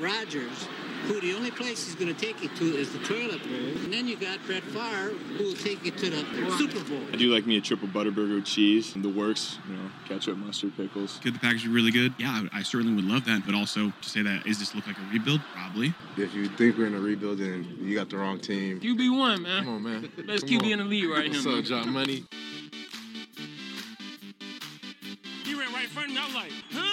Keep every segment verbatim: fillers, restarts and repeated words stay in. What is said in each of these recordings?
Rodgers, who the only place he's going to take you to is the toilet bowl. And then you got Brett Favre, who will take you to the Super Bowl. I do like me a triple butterburger with cheese and the works, you know, ketchup, mustard, pickles. Could the package be really good? Yeah, I, I certainly would love that. But also to say that, is this look like a rebuild? Probably. If you think we're in a rebuild, then you got the wrong team. Q B one, man. Come on, man. Best Q B on. In the league right now. What's up, John Money? He ran right in front of me. I was like, huh?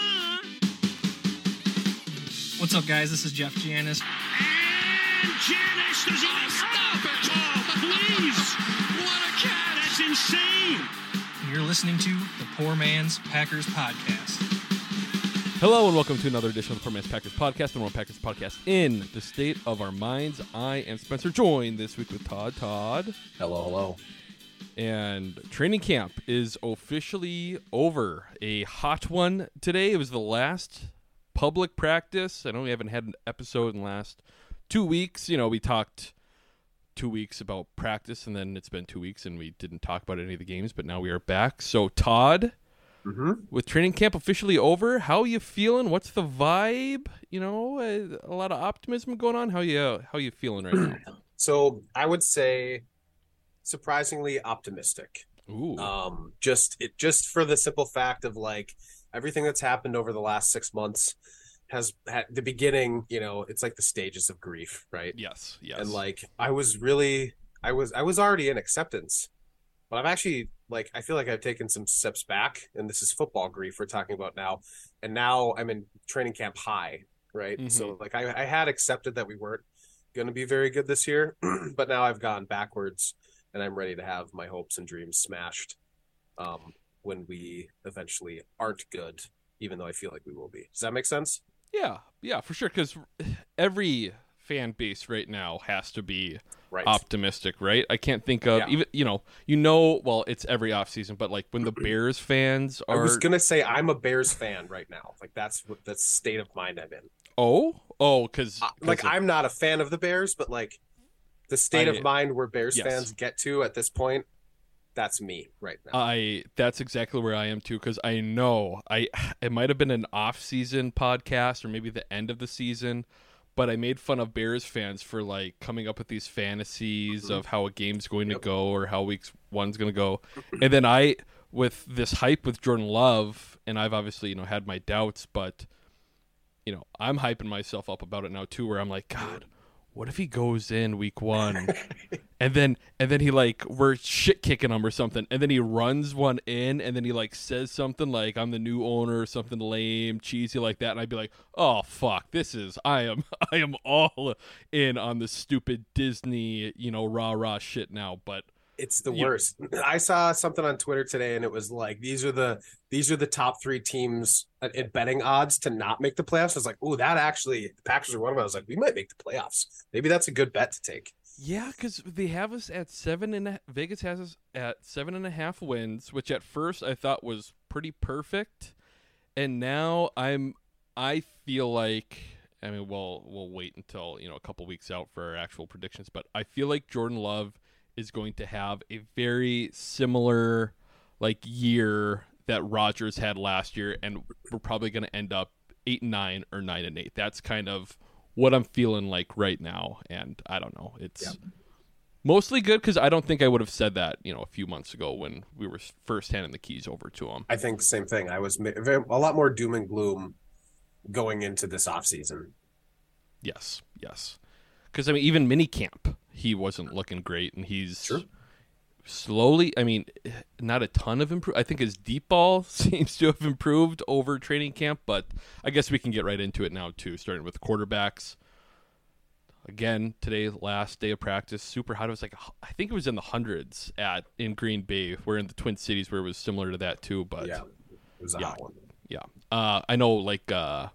What's up, guys? This is Jeff Janis. And Janis, there's a oh, stop it! Oh, please! What a catch! That's insane! You're listening to the Poor Man's Packers Podcast. Hello, and welcome to another edition of the Poor Man's Packers Podcast, the number one Packers podcast in the state of our minds. I am Spencer, joined this week with Todd. Todd. Hello, hello. And training camp is officially over. A hot one today. It was the last public practice. I know we haven't had an episode in the last two weeks. You know, we talked two weeks about practice, and then it's been two weeks, and we didn't talk about any of the games, but now we are back. So, Todd, mm-hmm. with training camp officially over, how are you feeling? What's the vibe? You know, a, a lot of optimism going on. How you how you feeling right now? So, I would say surprisingly optimistic. Ooh. Um, just it just for the simple fact of like, everything that's happened over the last six months has had the beginning, you know, it's like the stages of grief, right? Yes. Yes. And like, I was really, I was, I was already in acceptance, but I've actually like, I feel like I've taken some steps back, and this is football grief we're talking about now. And now I'm in training camp high, right? Mm-hmm. So like I, I had accepted that we weren't going to be very good this year, but now I've gone backwards and I'm ready to have my hopes and dreams smashed. Um, when we eventually aren't good, even though I feel like we will be. Does that make sense? Yeah, yeah, for sure, because every fan base right now has to be right. optimistic, right? I can't think of, yeah. even you know, you know, well, it's every offseason, but like when the Bears fans are... I was going to say I'm a Bears fan right now. Like that's what the state of mind I'm in. Oh? Oh, because... Uh, like of... I'm not a fan of the Bears, but like the state I, of mind where Bears yes. fans get to at this point, that's me right now. I that's exactly where I am too, because I know I it might have been an off-season podcast or maybe the end of the season, but I made fun of Bears fans for like coming up with these fantasies mm-hmm. of how a game's going yep. to go or how week one's going to go, and then I with this hype with Jordan Love, and I've obviously you know had my doubts, but you know I'm hyping myself up about it now too, where I'm like, God, what if he goes in week one and then and then he like we're shit kicking him or something, and then he runs one in, and then he like says something like I'm the new owner or something lame cheesy like that, and I'd be like, oh fuck, this is I am I am all in on the stupid Disney you know rah rah shit now, but it's the worst. Know. I saw something on Twitter today, and it was like these are the these are the top three teams at betting odds to not make the playoffs. I was like, oh, that actually the Packers are one of them. I was like, we might make the playoffs. Maybe that's a good bet to take. Yeah, because they have us at seven and a, Vegas has us at seven and a half wins, which at first I thought was pretty perfect, and now I'm I feel like I mean we'll we'll wait until you know a couple weeks out for our actual predictions, but I feel like Jordan Love is going to have a very similar like year that Rodgers had last year, and we're probably going to end up eight and nine or nine and eight. That's kind of what I'm feeling like right now, and I don't know. It's yeah. mostly good because I don't think I would have said that you know a few months ago when we were first handing the keys over to him. I think same thing. I was a lot more doom and gloom going into this offseason. Yes, yes. Because I mean, even minicamp, he wasn't looking great, and he's sure. slowly. I mean, not a ton of improve. I think his deep ball seems to have improved over training camp, but I guess we can get right into it now too. Starting with quarterbacks. Again, today, last day of practice, super hot. It was like I think it was in the hundreds at in Green Bay. We're in the Twin Cities, where it was similar to that too. But yeah, it was a yeah, hot one. Yeah, uh, I know. Like. Uh,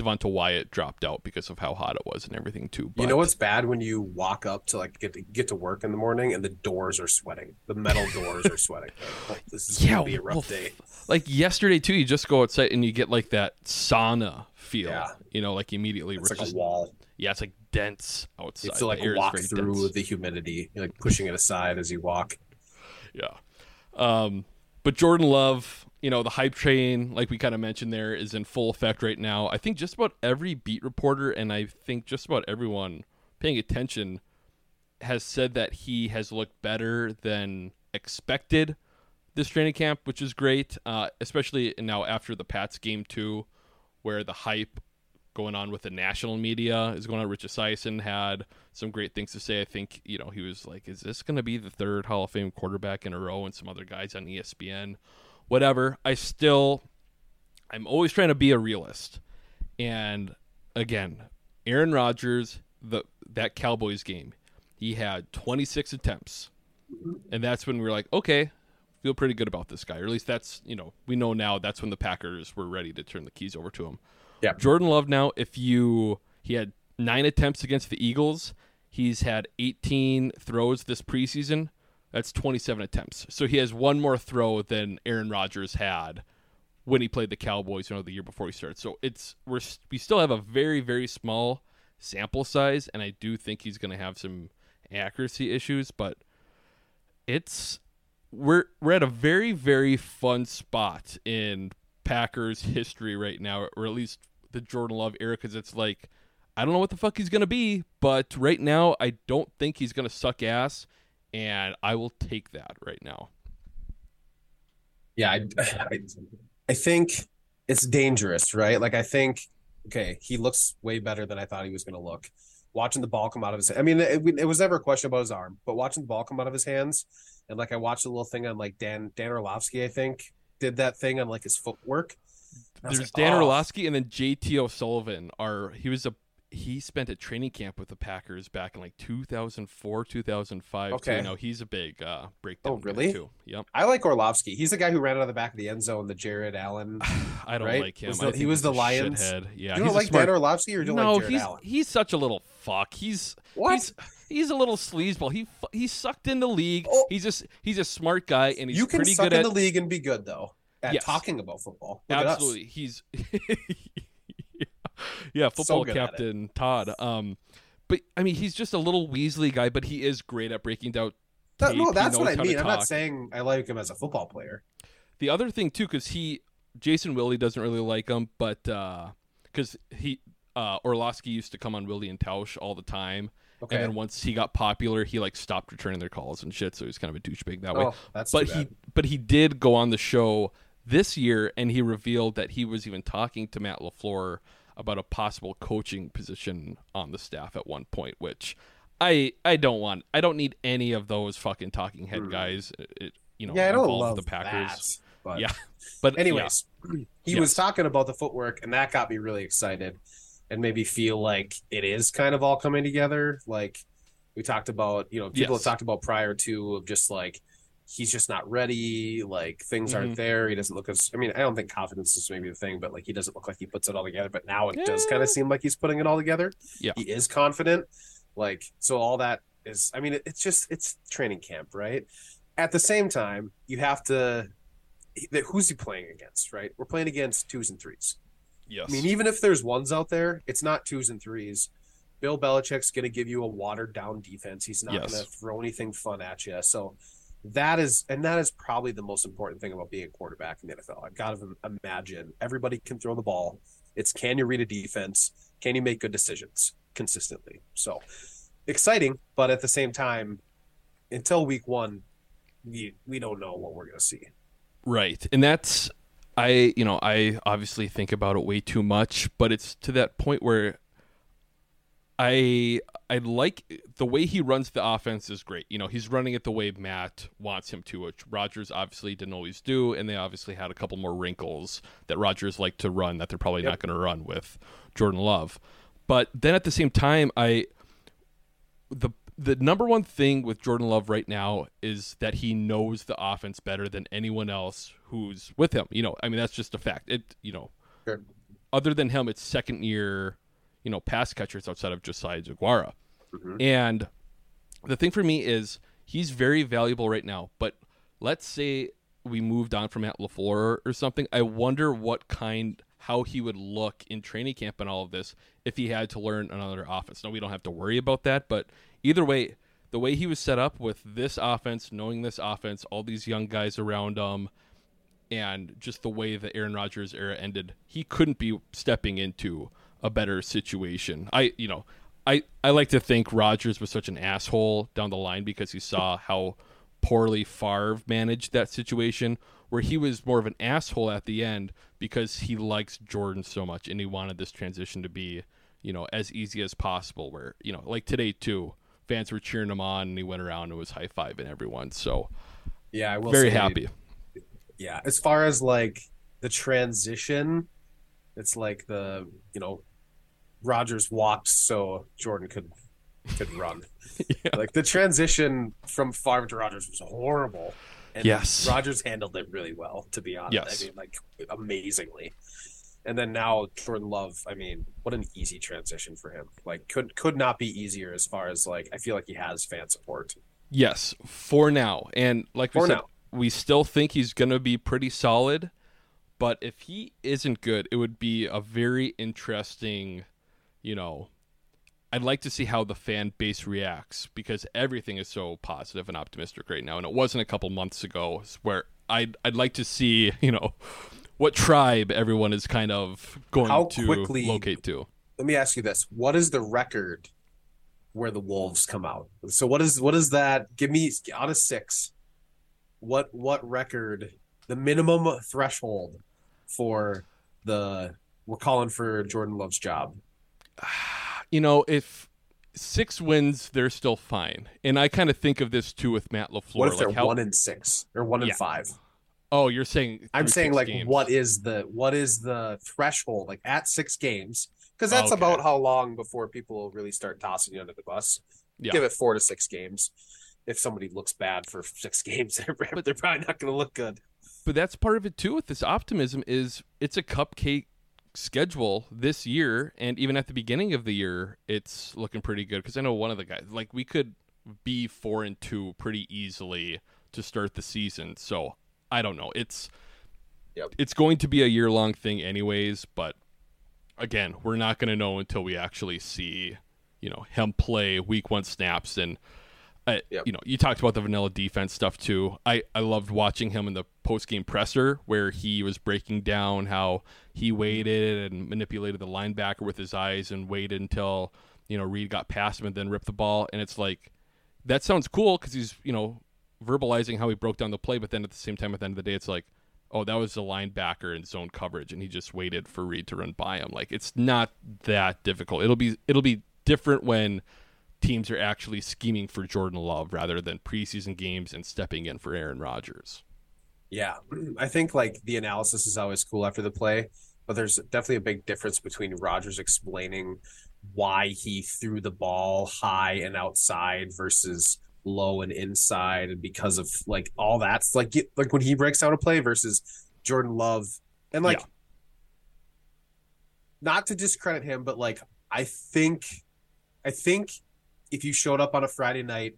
Devonta Wyatt dropped out because of how hot it was and everything too. But... You know what's bad when you walk up to like get to, get to work in the morning and the doors are sweating. The metal doors are sweating. Like, this is yeah, gonna be a rough well, day. Like yesterday too, you just go outside and you get like that sauna feel. Yeah. You know, like immediately. It's like just, a wall. Yeah, it's like dense outside. It's like walk through dense. The humidity. You're like pushing it aside as you walk. Yeah, um, but Jordan Love. you know, the hype train, like we kind of mentioned there, is in full effect right now. I think just about every beat reporter, and I think just about everyone paying attention, has said that he has looked better than expected this training camp, which is great, uh, especially now after the Pats game too, where the hype going on with the national media is going on. Rich Esiason had some great things to say. I think, you know, he was like, is this going to be the third Hall of Fame quarterback in a row? And some other guys on E S P N. Whatever. I still, I'm always trying to be a realist. And again, Aaron Rodgers, the that Cowboys game, he had twenty-six attempts. And that's when we were like, okay, feel pretty good about this guy. Or at least that's, you know, we know now that's when the Packers were ready to turn the keys over to him. Yeah. Jordan Love now, if you, he had nine attempts against the Eagles. He's had eighteen throws this preseason. That's twenty-seven attempts. So he has one more throw than Aaron Rodgers had when he played the Cowboys, you know, the year before he started. So it's we're we still have a very, very small sample size, and I do think he's going to have some accuracy issues, but it's we're we're at a very, very fun spot in Packers history right now, or at least the Jordan Love era, because it's like, I don't know what the fuck he's going to be, but right now I don't think he's going to suck ass. And I will take that right now. Yeah, I, I, I think it's dangerous, right? Like, I think, okay, he looks way better than I thought he was going to look. Watching the ball come out of his – I mean, it, it was never a question about his arm, but watching the ball come out of his hands, and, like, I watched a little thing on, like, Dan Dan Orlovsky, I think, did that thing on, like, his footwork. There's like, Dan oh. Orlovsky, and then J T O'Sullivan are – he was a – he spent a training camp with the Packers back in like two thousand four, two thousand five. Okay. You know, he's a big uh, breakdown. Oh, really? Too. Yep. I like Orlovsky. He's the guy who ran out of the back of the end zone, the Jared Allen. I don't right? like him. Was the, he was the Lions. Shithead. Yeah. You don't he's like smart... Dan Orlovsky, or you don't no, like Jared he's, Allen? He's such a little fuck. He's what? He's, he's a little sleazeball. He he sucked in the league. Oh. He's just he's a smart guy, and he's you can pretty suck good in at... the league and be good though at yes. talking about football. Look Absolutely, he's. Yeah, football so captain Todd. Um, but I mean, he's just a little Weasley guy, but he is great at breaking down. That, no, that's what I mean. I'm not saying I like him as a football player. The other thing too, because he, Jason Willie doesn't really like him, but because uh, he uh, Orlovsky used to come on Willie and Tausch all the time, okay. And then once he got popular, he like stopped returning their calls and shit. So he's kind of a douchebag that oh, way. That's but he, but he did go on the show this year, and he revealed that he was even talking to Matt LaFleur about a possible coaching position on the staff at one point, which I I don't want. I don't need any of those fucking talking head guys. It, it, you know, yeah, I don't love the Packers. That, but yeah, but anyways, yeah. he yes. was talking about the footwork, and that got me really excited, and made me feel like it is kind of all coming together. Like we talked about, you know, people yes. have talked about prior to of just like he's just not ready. Like things mm-hmm. aren't there. He doesn't look as, I mean, I don't think confidence is maybe the thing, but like, he doesn't look like he puts it all together, but now it yeah. does kind of seem like he's putting it all together. Yeah. He is confident. Like, so all that is, I mean, it, it's just, it's training camp, right? At the same time, you have to, who's he playing against, right? We're playing against twos and threes. Yes. I mean, even if there's ones out there, it's not twos and threes. Bill Belichick's going to give you a watered down defense. He's not yes. going to throw anything fun at you. So That is, and that is probably the most important thing about being a quarterback in the N F L. I've got to imagine everybody can throw the ball. It's can you read a defense? Can you make good decisions consistently? So exciting, but at the same time, until week one, we, we don't know what we're going to see. Right. And that's, I, you know, I obviously think about it way too much, but it's to that point where I I like the way he runs the offense is great. You know, he's running it the way Matt wants him to, which Rodgers obviously didn't always do, and they obviously had a couple more wrinkles that Rodgers liked to run that they're probably yep. not going to run with Jordan Love. But then at the same time, I the the number one thing with Jordan Love right now is that he knows the offense better than anyone else who's with him. You know, I mean, that's just a fact. It, you know, sure. Other than him, it's second year you know, pass catchers outside of Josiah Jaguara. Mm-hmm. And the thing for me is he's very valuable right now, but let's say we moved on from Matt LaFleur or something. I wonder what kind, how he would look in training camp and all of this if he had to learn another offense. Now we don't have to worry about that, but either way, the way he was set up with this offense, knowing this offense, all these young guys around him, and just the way the Aaron Rodgers era ended, he couldn't be stepping into a better situation. I, you know, I, I like to think Rodgers was such an asshole down the line because he saw how poorly Favre managed that situation, where he was more of an asshole at the end because he likes Jordan so much and he wanted this transition to be, you know, as easy as possible, where, you know, like today too, fans were cheering him on and he went around and was high-fiving everyone. So yeah, I will very say, happy. Yeah. As far as like the transition, it's like the, you know, Rodgers walked so Jordan could could run. Yeah. Like the transition from Favre to Rodgers was horrible. And yes, Rodgers handled it really well, to be honest. Yes. I mean, like amazingly. And then now Jordan Love, I mean, what an easy transition for him. Like could could not be easier as far as like, I feel like he has fan support. Yes, for now. And like we for said, now. we still think he's going to be pretty solid. But if he isn't good, it would be a very interesting, you know, I'd like to see how the fan base reacts, because everything is so positive and optimistic right now. And it wasn't a couple months ago, where I'd, I'd like to see, you know, what tribe everyone is kind of going how to quickly, locate to. Let me ask you this. What is the record where the Wolves come out? So what is, what is that? Give me out of six. What, what record, the minimum threshold for the, we're calling for Jordan Love's job. You know, if six wins, they're still fine. And I kind of think of this too with Matt LaFleur. What if they're like how... one and six or one yeah. and five? Oh, you're saying I'm saying like games. what is the what is the threshold? Like at six games, because that's okay. about how long before people really start tossing you under the bus. Yeah. Give it four to six games. If somebody looks bad for six games, they're, but, they're probably not going to look good. But that's part of it too with this optimism is it's a cupcake schedule this year, and even at the beginning of the year it's looking pretty good, because I know one of the guys, like we could be four and two pretty easily to start the season. So I don't know, it's yep. it's going to be a year-long thing anyways, but again, we're not going to know until we actually see, you know, him play week one snaps. And I, yep. you know, you talked about the vanilla defense stuff too. I, I loved watching him in the post-game presser where he was breaking down how he waited and manipulated the linebacker with his eyes and waited until, you know, Reed got past him and then ripped the ball. And it's like, that sounds cool because he's, you know, verbalizing how he broke down the play. But then at the same time, at the end of the day, it's like, oh, that was the linebacker in zone coverage and he just waited for Reed to run by him. Like, it's not that difficult. It'll be it'll be different when teams are actually scheming for Jordan Love rather than preseason games and stepping in for Aaron Rodgers. Yeah. I think like the analysis is always cool after the play, but there's definitely a big difference between Rodgers explaining why he threw the ball high and outside versus low and inside. And because of like all that's like, like when he breaks down a play versus Jordan Love and like, yeah. not to discredit him, but like, I think, I think, if you showed up on a Friday night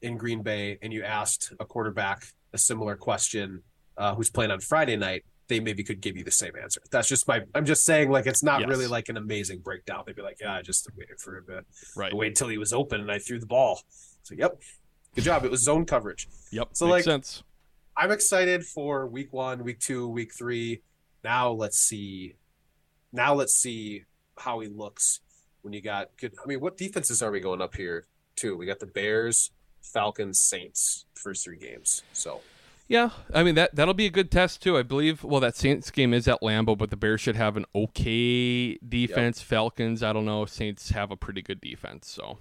in Green Bay and you asked a quarterback a similar question, uh, who's playing on Friday night, they maybe could give you the same answer. That's just my, I'm just saying like, it's not yes. really like an amazing breakdown. They'd be like, yeah, I just waited for a bit. Right. I waited until he was open and I threw the ball. So, yep. Good job. It was zone coverage. Yep. So Makes like, sense. I'm excited for week one, week two, week three. Now let's see. Now let's see how he looks. When you got good, I mean, what defenses are we going up here to? We got the Bears, Falcons, Saints, first three games. So, yeah, I mean, that, that'll be a good test, too. I believe, well, that Saints game is at Lambeau, but the Bears should have an okay defense. Yep. Falcons, I don't know. Saints have a pretty good defense. So,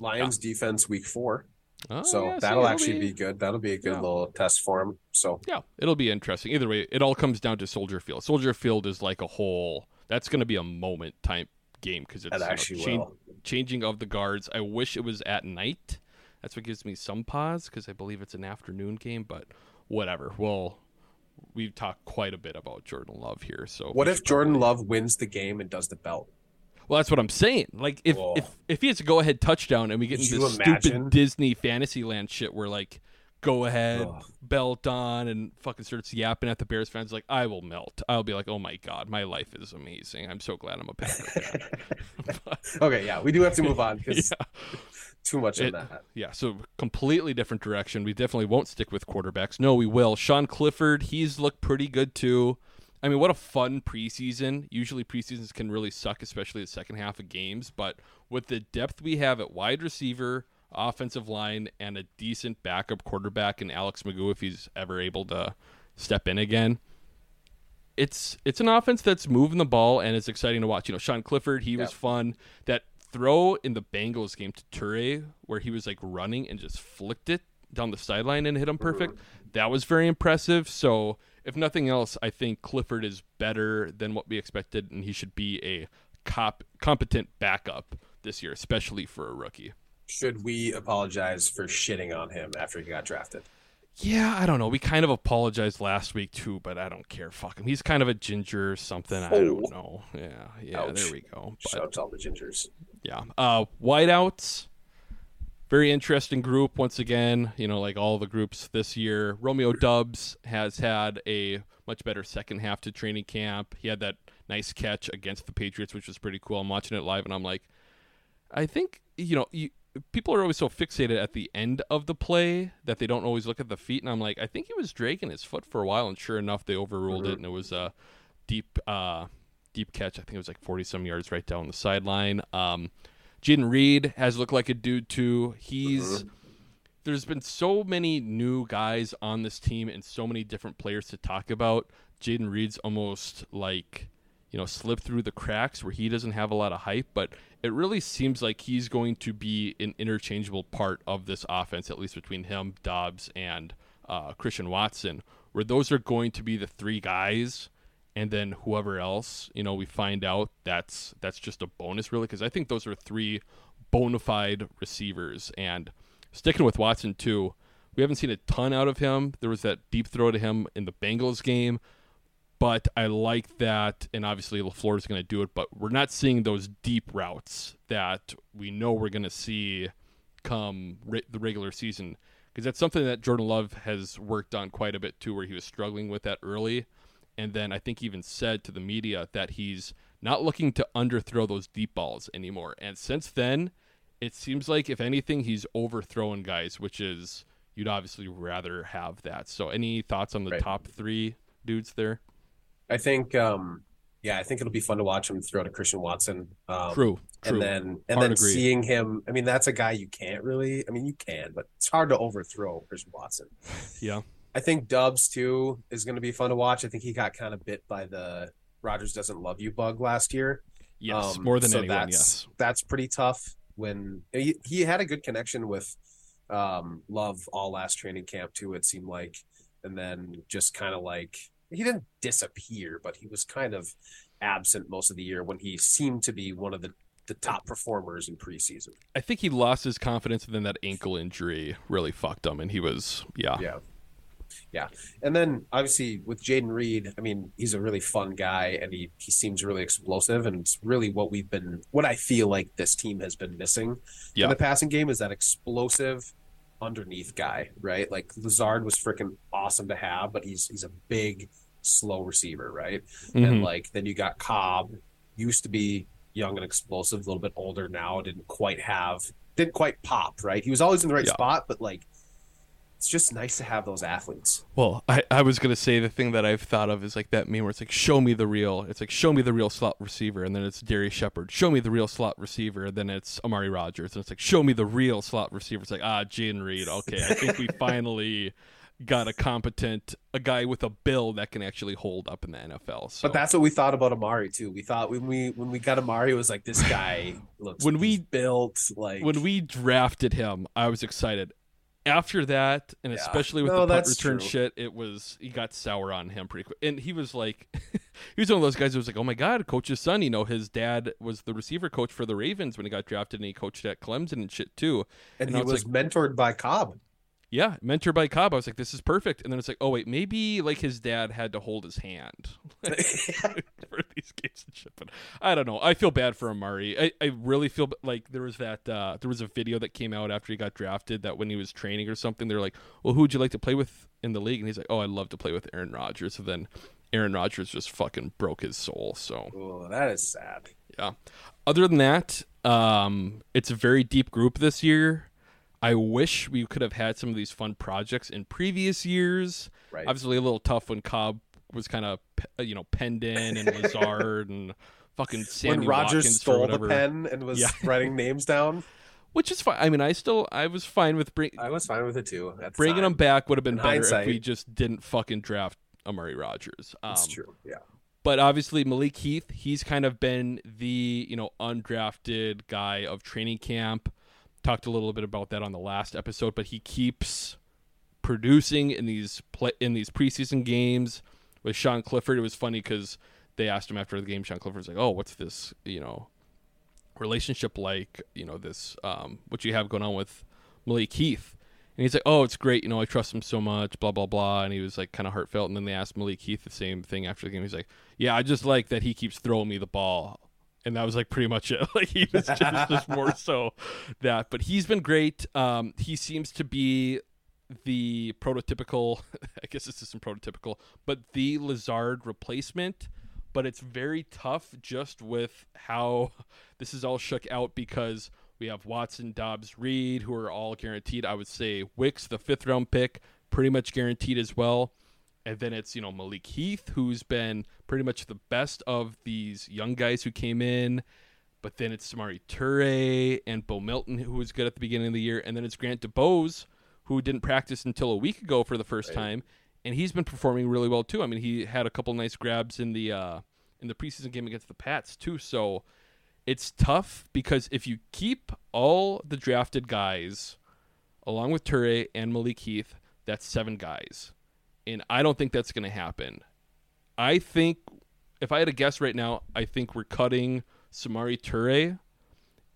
Lions yeah. defense week four. Oh, so, yeah, that'll so actually be, be good. That'll be a good yeah. little test for them. So, yeah, it'll be interesting. Either way, it all comes down to Soldier Field. Soldier Field is like a whole, that's going to be a moment type game because it's actually you know, cha- changing of the guards. I wish it was at night. That's what gives me some pause because I believe it's an afternoon game, but whatever. Well, we've talked quite a bit about Jordan Love here. So what if Jordan probably... Love wins the game and does the belt? Well, that's what I'm saying. Like if Whoa. if if he has a go ahead touchdown and we get into this imagine? stupid Disney Fantasyland shit where like go ahead Ugh. belt on and fucking starts yapping at the Bears fans, like I will melt. I'll be like, oh my god, my life is amazing. I'm so glad I'm a Packer fan. Okay, yeah, we do have to move on because yeah. too much in that. Yeah, so completely different direction. We definitely won't stick with quarterbacks. No, we will. Sean Clifford, he's looked pretty good too. I mean, what a fun preseason. Usually preseasons can really suck, especially the second half of games. But with the depth we have at wide receiver, offensive line, and a decent backup quarterback in Alex Magoo, if he's ever able to step in again, it's it's an offense that's moving the ball and it's exciting to watch. You know, Sean Clifford, he yep. was fun. That throw in the Bengals game to Ture where he was like running and just flicked it down the sideline and hit him perfect, that was very impressive. So if nothing else, I think Clifford is better than what we expected, and he should be a cop competent backup this year, especially for a rookie. Should we apologize for shitting on him after he got drafted? Yeah, I don't know. We kind of apologized last week too, but I don't care. Fuck him. He's kind of a ginger or something. Oh. I don't know. Yeah, yeah. Ouch. There we go. But, shout out to all the gingers. Yeah. Uh, wideouts. Very interesting group once again. You know, like all the groups this year. Romeo Doubs has had a much better second half to training camp. He had that nice catch against the Patriots, which was pretty cool. I'm watching it live, and I'm like, I think you know you. People are always so fixated at the end of the play that they don't always look at the feet. And I'm like, I think he was dragging his foot for a while. And sure enough, they overruled it. And it was a deep, uh, deep catch. I think it was like forty some yards right down the sideline. Um, Jaden Reed has looked like a dude too. He's, there's been so many new guys on this team and so many different players to talk about. Jaden Reed's almost like, you know, slip through the cracks where he doesn't have a lot of hype, but it really seems like he's going to be an interchangeable part of this offense, at least between him, Doubs, and uh, Christian Watson, where those are going to be the three guys, and then whoever else, you know, we find out that's that's just a bonus, really, because I think those are three bona fide receivers. And sticking with Watson, too, we haven't seen a ton out of him. There was that deep throw to him in the Bengals game. But I like that, and obviously LaFleur is going to do it, but we're not seeing those deep routes that we know we're going to see come re- the regular season, because that's something that Jordan Love has worked on quite a bit too, where he was struggling with that early. And then I think he even said to the media that he's not looking to underthrow those deep balls anymore. And since then, it seems like, if anything, he's overthrowing guys, which is you'd obviously rather have that. So any thoughts on the right. top three dudes there? I think, um, yeah, I think it'll be fun to watch him throw to Christian Watson. Um, true, true. And then, and hard then agreed. Seeing him, I mean, that's a guy you can't really, I mean, you can, but it's hard to overthrow Christian Watson. Yeah. I think Doubs, too, is going to be fun to watch. I think he got kind of bit by the Rodgers doesn't love you bug last year. Yes, um, more than so anyone, that's, yes. That's pretty tough. When he, he had a good connection with um, Love all last training camp, too, it seemed like. And then just kind of like, he didn't disappear, but he was kind of absent most of the year when he seemed to be one of the, the top performers in preseason. I think he lost his confidence, and then that ankle injury really fucked him, and he was, yeah. Yeah. Yeah. And then, obviously, with Jaden Reed, I mean, he's a really fun guy, and he, he seems really explosive, and it's really what we've been, what I feel like this team has been missing yeah. in the passing game is that explosive underneath guy, right? Like, Lazard was freaking awesome to have, but he's he's a big slow receiver, right? Mm-hmm. And like then you got Cobb, used to be young and explosive, a little bit older now, didn't quite have didn't quite pop, right? He was always in the right yeah. spot, but like it's just nice to have those athletes. Well, I, I was gonna say the thing that I've thought of is like that meme where it's like show me the real it's like show me the real slot receiver, and then it's Darius Shepard, show me the real slot receiver, and then it's Amari Rogers, and it's like show me the real slot receiver. It's like ah Jaden Reed, okay, I think we finally got a competent a guy with a bill that can actually hold up in the N F L. So. But that's what we thought about Amari too. We thought when we when we got Amari, it was like this guy looks when we built like when we drafted him, I was excited. After that, and yeah. especially with no, the punt return true. shit, it was he got sour on him pretty quick. And he was like he was one of those guys who was like, oh my god, coach's son, you know, his dad was the receiver coach for the Ravens when he got drafted, and he coached at Clemson and shit too. And, and he I was, was like, mentored by Cobb. Yeah, mentored by Cobb. I was like, this is perfect. And then it's like, oh, wait, maybe like his dad had to hold his hand for these games and shit. But I don't know. I feel bad for Amari. I, I really feel like there was that uh, there was a video that came out after he got drafted that when he was training or something, they're like, well, who would you like to play with in the league? And he's like, oh, I'd love to play with Aaron Rodgers. So then Aaron Rodgers just fucking broke his soul. So, oh, that is sad. Yeah. Other than that, Um, it's a very deep group this year. I wish we could have had some of these fun projects in previous years. Right. Obviously a little tough when Cobb was kind of, you know, penned in, and Lazard and fucking Sammy when Rodgers Watkins stole the pen and was yeah. writing names down. Which is fine. I mean, I still, I was fine with bringing. I was fine with it too. That's bringing fine. Them back would have been in better hindsight. If we just didn't fucking draft Amari Rogers. Um, That's true. Yeah. But obviously Malik Heath, he's kind of been the, you know, undrafted guy of training camp. Talked a little bit about that on the last episode, but he keeps producing in these play, in these preseason games with Sean Clifford. It was funny because they asked him after the game. Sean Clifford's like, "Oh, what's this, you know, relationship like, you know, this um, what you have going on with Malik Heath?" And he's like, "Oh, it's great. You know, I trust him so much, blah, blah, blah." And he was like kind of heartfelt. And then they asked Malik Heath the same thing after the game. He's like, "Yeah, I just like that he keeps throwing me the ball." And that was like pretty much it. Like he was just, just more so that. But he's been great. Um, he seems to be the prototypical, I guess this isn't prototypical, but the Lazard replacement. But it's very tough just with how this is all shook out because we have Watson, Dobbs, Reed, who are all guaranteed. I would say Wicks, the fifth round pick, pretty much guaranteed as well. And then it's, you know, Malik Heath, who's been pretty much the best of these young guys who came in. But then it's Samari Ture and Bo Milton, who was good at the beginning of the year. And then it's Grant DeBose, who didn't practice until a week ago for the first right. time. And he's been performing really well, too. I mean, he had a couple nice grabs in the uh, in the preseason game against the Pats, too. So it's tough because if you keep all the drafted guys, along with Ture and Malik Heath, that's seven guys. And I don't think that's going to happen. I think, if I had to guess right now, I think we're cutting Samari Ture,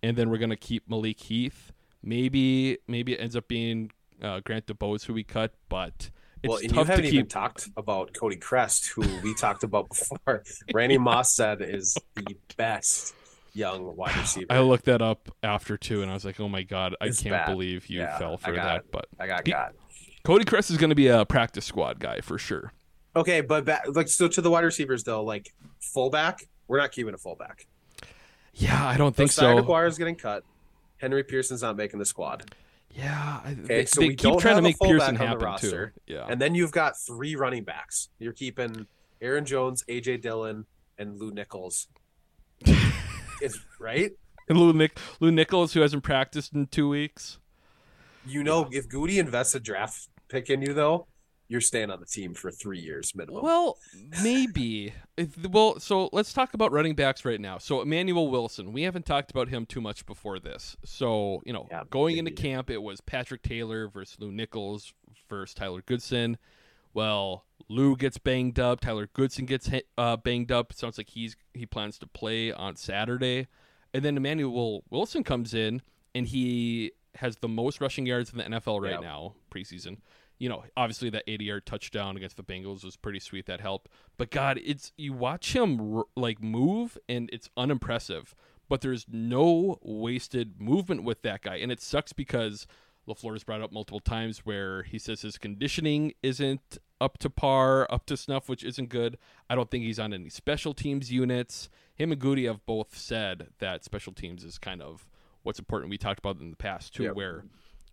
and then we're going to keep Malik Heath. Maybe maybe it ends up being uh, Grant DeBose who we cut, but it's well, and tough you haven't to even keep... talked about Cody Crest, who we talked about before. Randy Moss said is the best young wide receiver. I looked that up after, too, and I was like, oh, my God, I it's can't bad. believe you yeah, fell for that. It. But I got he... got Cody Crest is going to be a practice squad guy for sure. Okay, but back, like so to the wide receivers though, like fullback, we're not keeping a fullback. Yeah, I don't think so. McGuire is getting cut. Henry Pearson's not making the squad. Yeah, okay, they, so they we keep don't trying have to make Pearson happen roster, too. Yeah, and then you've got three running backs. You're keeping Aaron Jones, A J. Dillon, and Lou Nichols. It's right. And Lou Nick Lou Nichols, who hasn't practiced in two weeks. You know, yeah. If Goody invests a draft pick in you, though, you're staying on the team for three years minimum. Well, maybe. if, well, so let's talk about running backs right now. So Emmanuel Wilson, we haven't talked about him too much before this. So, you know, yeah, going maybe. into camp, it was Patrick Taylor versus Lou Nichols versus Tyler Goodson. Well, Lou gets banged up. Tyler Goodson gets hit, uh, banged up. It sounds like he's he plans to play on Saturday. And then Emmanuel Wilson comes in, and he has the most rushing yards in the N F L right yeah. now, preseason. You know, obviously that eighty-yard touchdown against the Bengals was pretty sweet. That helped. But, God, it's you watch him, like, move, and it's unimpressive. But there's no wasted movement with that guy. And it sucks because LaFleur has brought up multiple times where he says his conditioning isn't up to par, up to snuff, which isn't good. I don't think he's on any special teams units. Him and Goody have both said that special teams is kind of what's important. We talked about in the past too, yep. where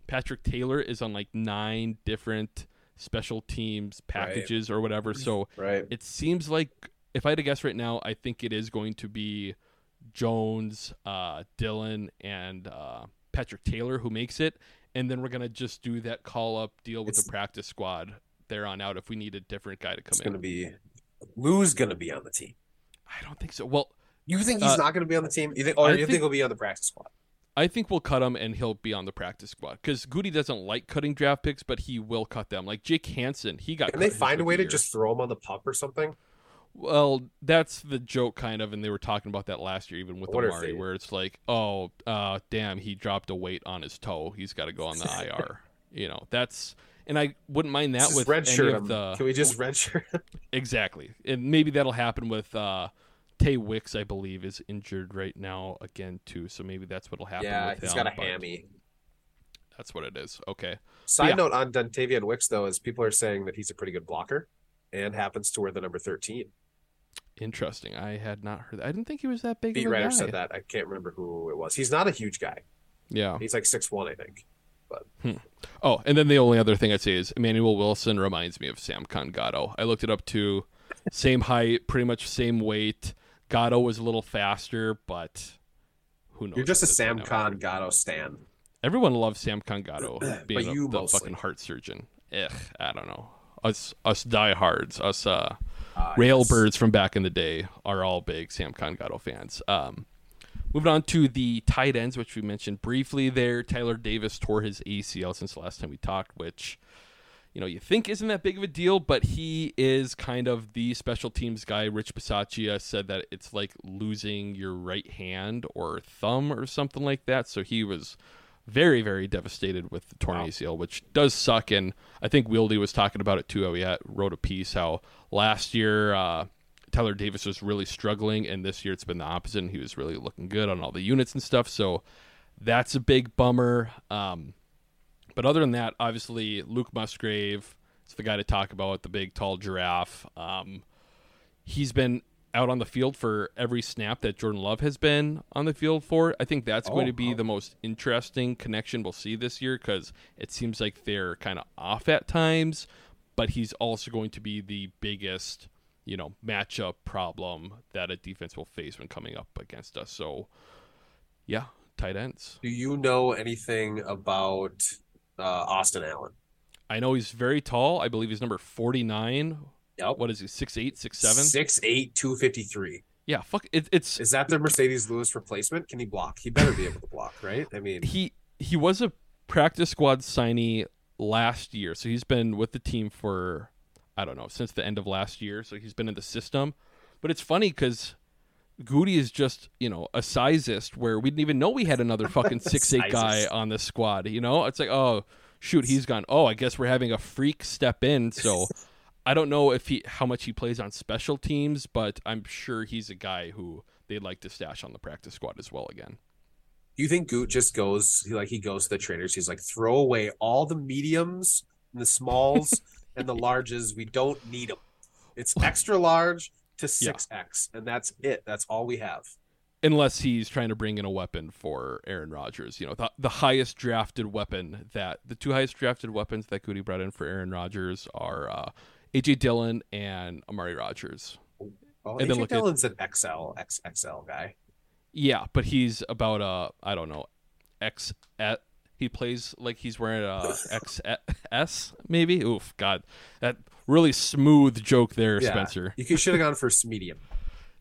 Patrick Taylor is on like nine different special teams packages right. or whatever. So right. it seems like, if I had to guess right now, I think it is going to be Jones, uh, Dillon, and uh, Patrick Taylor who makes it. And then we're going to just do that call up deal with it's, the practice squad there on out if we need a different guy to come it's in. It's going to be Lou's going to be on the team. I don't think so. Well, you think he's uh, not going to be on the team? You think, or I you think, think he'll be on the practice squad? I think we'll cut him, and he'll be on the practice squad because Goody doesn't like cutting draft picks, but he will cut them. Like Jake Hansen, he got. Can they find a way to just throw him on the pup or something? Well, that's the joke, kind of, and they were talking about that last year, even with Amari, where it's like, oh, uh, damn, he dropped a weight on his toe. He's got to go on the I R. You know, that's, and I wouldn't mind that with any of the. Can we just redshirt him? Exactly, and maybe that'll happen with. Uh, Tay Wicks, I believe, is injured right now again, too. So maybe that's what will happen yeah, with him. Yeah, he's got a hammy. That's what it is. Okay. Side yeah. note on Dontavian Wicks, though, is people are saying that he's a pretty good blocker and happens to wear the number thirteen. Interesting. I had not heard that. I didn't think he was that big. Beat writer said that. I can't remember who it was. He's not a huge guy. Yeah. He's like six foot one, I think. But hmm. Oh, and then the only other thing I'd say is Emmanuel Wilson reminds me of Sam Congato. I looked it up too. Same height, pretty much same weight. Gatto was a little faster, but who knows? You're just a Sam Congato stan. Everyone loves Sam Congato being you a, the mostly. fucking heart surgeon. Ugh, I don't know. Us us diehards, us uh, uh, railbirds yes. from back in the day are all big Sam Congato fans. Um, moving on to the tight ends, which we mentioned briefly there. Tyler Davis tore his A C L since the last time we talked, which, you know, you think isn't that big of a deal, but he is kind of the special teams guy. Rich Bisaccia said that it's like losing your right hand or thumb or something like that. So he was very, very devastated with the torn wow. A C L, which does suck. And I think Wilde was talking about it too. How he wrote a piece how last year uh, Tyler Davis was really struggling, and this year it's been the opposite. And he was really looking good on all the units and stuff. So that's a big bummer. Um, But other than that, obviously, Luke Musgrave is the guy to talk about, the big, tall giraffe. Um, he's been out on the field for every snap that Jordan Love has been on the field for. I think that's oh, going to be oh. the most interesting connection we'll see this year, because it seems like they're kind of off at times, but he's also going to be the biggest, you know, matchup problem that a defense will face when coming up against us. So, yeah, tight ends. Do you know anything about Uh, Austin Allen? I know he's very tall. I believe he's number forty-nine. Yep. What is he? six eight, six seven? six eight, two fifty-three. Yeah, fuck it, it's Is that the Mercedes Lewis replacement? Can he block? He better be able to block, right? I mean, he he was a practice squad signee last year. So he's been with the team for, I don't know, since the end of last year. So he's been in the system. But it's funny cuz Goody is just, you know, a sizist where we didn't even know we had another fucking six eight guy on the squad, you know? It's like, oh, shoot, he's gone. Oh, I guess we're having a freak step in. So I don't know if he how much he plays on special teams, but I'm sure he's a guy who they'd like to stash on the practice squad as well again. Do you think Goot just goes, like he goes to the traders, he's like, throw away all the mediums and the smalls and the larges. We don't need them. It's extra large to six X, yeah. And that's it. That's all we have. Unless he's trying to bring in a weapon for Aaron Rodgers. You know, the, the highest drafted weapon that the two highest drafted weapons that Goody brought in for Aaron Rodgers are uh, A J. Dillon and Amari Rogers. Well, and A J. Dillon's at, an X L, X X L guy. Yeah, but he's about, uh, I don't know, X at. He plays like he's wearing a X S, maybe? Oof, God. That really smooth joke there, yeah. Spencer. You should have gone for medium.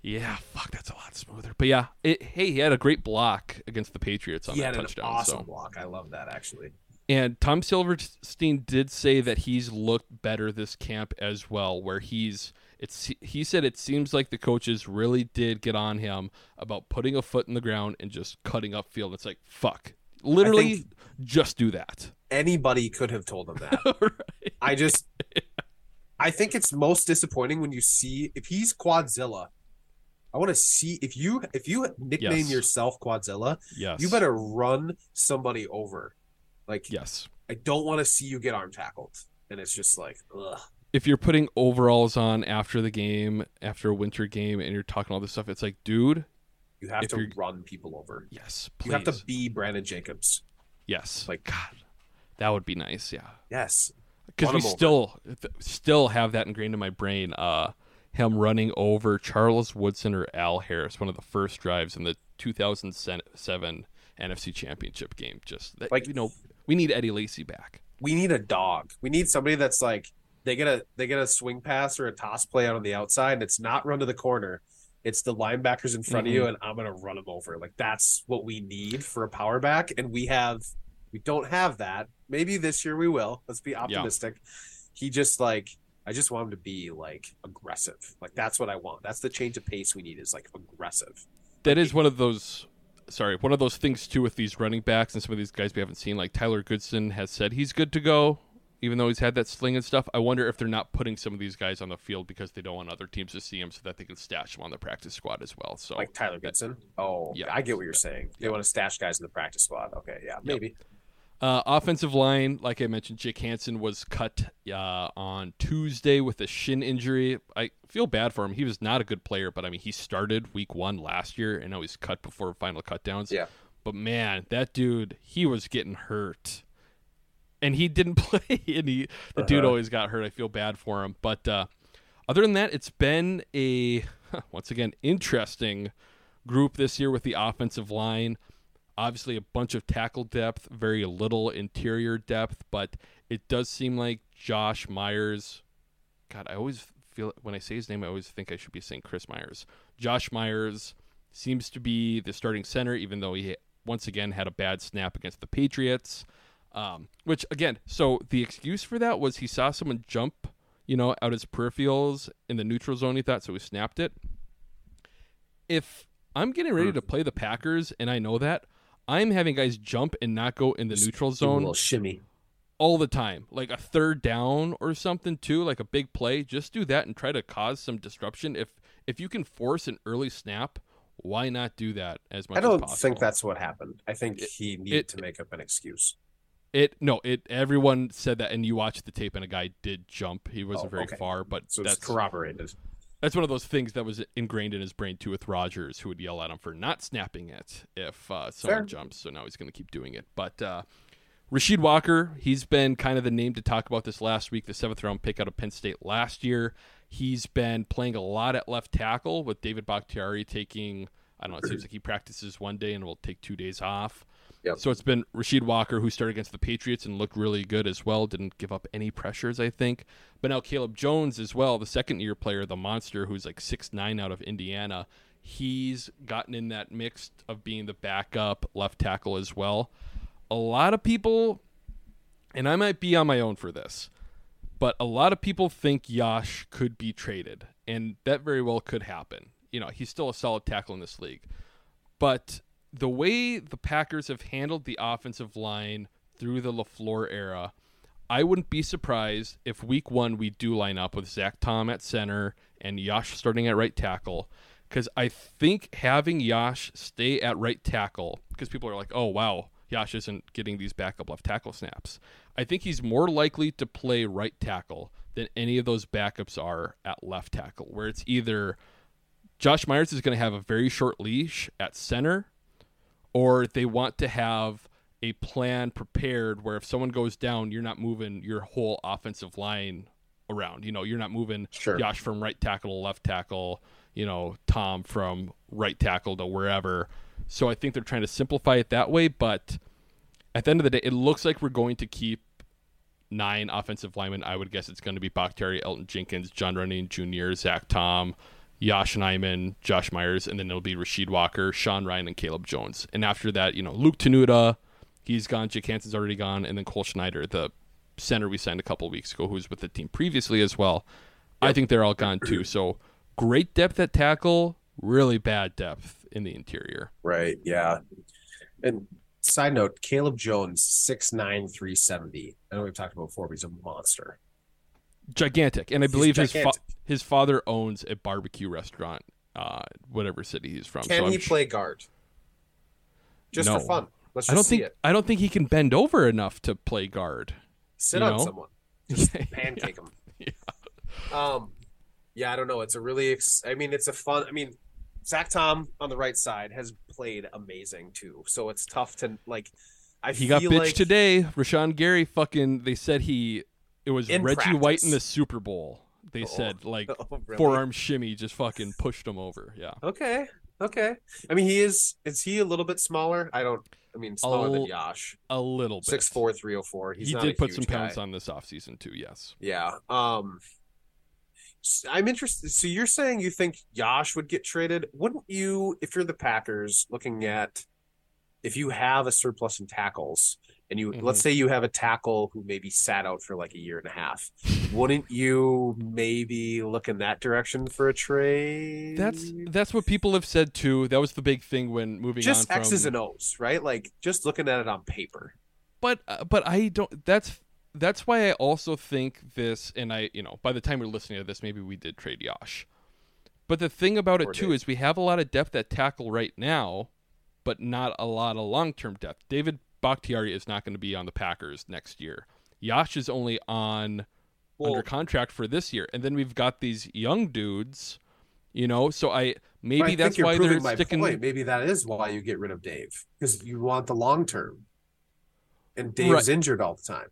Yeah, fuck, that's a lot smoother. But yeah, it, hey, he had a great block against the Patriots on he that touchdown. He had an awesome so. block. I love that, actually. And Tom Silverstein did say that he's looked better this camp as well, where he's it's he said it seems like the coaches really did get on him about putting a foot in the ground and just cutting upfield. It's like, fuck. Literally, just do that. Anybody could have told him that. Right. I just, I think it's most disappointing when you see if he's Quadzilla. I want to see if you if you nickname yes. yourself Quadzilla. Yes. You better run somebody over. Like yes, I don't want to see you get arm tackled. And it's just like, ugh. If you're putting overalls on after the game, after a winter game, and you're talking all this stuff, it's like, dude. You have if to you're... run people over. Yes, please. You have to be Brandon Jacobs. Yes. Like, God, that would be nice, yeah. Yes. Because we still th- still have that ingrained in my brain, uh, him running over Charles Woodson or Al Harris, one of the first drives in the two thousand seven N F C Championship game. Just, that, like, you know, we need Eddie Lacy back. We need a dog. We need somebody that's like, they get a they get a swing pass or a toss play out on the outside, and it's not run to the corner. It's the linebackers in front mm-hmm. of you, and I'm going to run them over. Like, that's what we need for a power back, and we have – we don't have that. Maybe this year we will. Let's be optimistic. Yeah. He just, like – I just want him to be, like, aggressive. Like, that's what I want. That's the change of pace we need is, like, aggressive. That is one of those – sorry, one of those things, too, with these running backs and some of these guys we haven't seen. Like, Tyler Goodson has said he's good to go, even though he's had that sling and stuff. I wonder if they're not putting some of these guys on the field because they don't want other teams to see him so that they can stash him on the practice squad as well. So like Tyler Goodson? That, oh, yeah, I get what you're saying. They yeah. want to stash guys in the practice squad. Okay, yeah, maybe. Yep. Uh, offensive line, like I mentioned, Jake Hansen was cut uh, on Tuesday with a shin injury. I feel bad for him. He was not a good player, but I mean, he started week one last year, and now he's cut before final cutdowns. Yeah. But man, that dude, he was getting hurt, and he didn't play. And he, the uh-huh. dude always got hurt. I feel bad for him. But uh, other than that, it's been a once again interesting group this year with the offensive line. Obviously, a bunch of tackle depth, very little interior depth, but it does seem like Josh Myers. God, I always feel when I say his name, I always think I should be saying Chris Myers. Josh Myers seems to be the starting center, even though he once again had a bad snap against the Patriots. Um, which again, so the excuse for that was he saw someone jump, you know, out his peripherals in the neutral zone. He thought so, he snapped it. If I'm getting ready to play the Packers, and I know that. I'm having guys jump and not go in the neutral zone. A little shimmy. All the time. Like a third down or something too, like a big play. Just do that and try to cause some disruption. If if you can force an early snap, why not do that as much as possible? I don't think that's what happened. I think it, he needed it, to make up an excuse. It no, it everyone said that, and you watched the tape and a guy did jump. He wasn't oh, very okay. far, but so that's it's corroborated. That's one of those things that was ingrained in his brain, too, with Rodgers, who would yell at him for not snapping it if uh, someone Fair. jumps. So now he's going to keep doing it. But uh, Rasheed Walker, he's been kind of the name to talk about this last week, the seventh-round pick out of Penn State last year. He's been playing a lot at left tackle with David Bakhtiari taking, I don't know, it seems like he practices one day and will take two days off. Yep. So it's been Rasheed Walker, who started against the Patriots and looked really good as well. Didn't give up any pressures, I think. But now Caleb Jones as well, the second-year player, the monster, who's like six nine out of Indiana. He's gotten in that mix of being the backup left tackle as well. A lot of people, and I might be on my own for this, but a lot of people think Yash could be traded, and that very well could happen. You know, he's still a solid tackle in this league. But the way the Packers have handled the offensive line through the LaFleur era, I wouldn't be surprised if week one we do line up with Zach Tom at center and Yash starting at right tackle, because I think having Yash stay at right tackle, because people are like, oh, wow, Yash isn't getting these backup left tackle snaps. I think he's more likely to play right tackle than any of those backups are at left tackle, where it's either Josh Myers is going to have a very short leash at center, or they want to have a plan prepared where if someone goes down, you're not moving your whole offensive line around. You know, you're not moving sure. Yash from right tackle to left tackle, you know, Tom from right tackle to wherever. So I think they're trying to simplify it that way. But at the end of the day, it looks like we're going to keep nine offensive linemen. I would guess it's going to be Bakhtiari, Elton Jenkins, John Running Junior, Zach Tom, Yash Nyman, Josh Myers, and then it'll be Rasheed Walker, Sean Ryan, and Caleb Jones. And after that, you know, Luke Tenuta, he's gone. Jake Hansen's already gone. And then Cole Schneider, the center we signed a couple of weeks ago, who was with the team previously as well. Yep. I think they're all gone too. So great depth at tackle, really bad depth in the interior. Right, yeah. And side note, Caleb Jones, six nine, three seventy. I know we've talked about before, but he's a monster. Gigantic, and I believe his fa- his father owns a barbecue restaurant, uh, whatever city he's from. Can so he I'm play sh- guard? Just no. for fun. Let's just I don't see think it. I don't think he can bend over enough to play guard. Sit on know? someone, just pancake him. Yeah. Yeah. Um, yeah, I don't know. It's a really. Ex- I mean, it's a fun. I mean, Zach Tom on the right side has played amazing too, so it's tough to like. I he feel got bitched like... today. Rashawn Gary, fucking. They said he. It was in Reggie practice. White in the Super Bowl. They oh, said, like, oh, really? Forearm shimmy just fucking pushed him over. Yeah. Okay. Okay. I mean, he is – is he a little bit smaller? I don't – I mean, smaller a, than Yash. A little bit. six four, three oh four. He's he not did a put some pounds guy. on this offseason too, yes. Yeah. Um, I'm interested – so you're saying you think Yash would get traded. Wouldn't you, if you're the Packers, looking at – if you have a surplus in tackles – and you mm-hmm. let's say you have a tackle who maybe sat out for like a year and a half. Wouldn't you maybe look in that direction for a trade? That's that's what people have said too. That was the big thing when moving just on. Just X's from... and O's, right? Like just looking at it on paper. But uh, but I don't. That's that's why I also think this. And I you know by the time we're listening to this, maybe we did trade Yash. But the thing about it or too did. is we have a lot of depth at tackle right now, but not a lot of long term depth. David Bakhtiari is not going to be on the Packers next year. Yash is only on well, under contract for this year, and then we've got these young dudes, you know. So I maybe I that's why they're sticking. Point. Maybe that is why you get rid of Dave, because you want the long term, and Dave's right. injured all the time.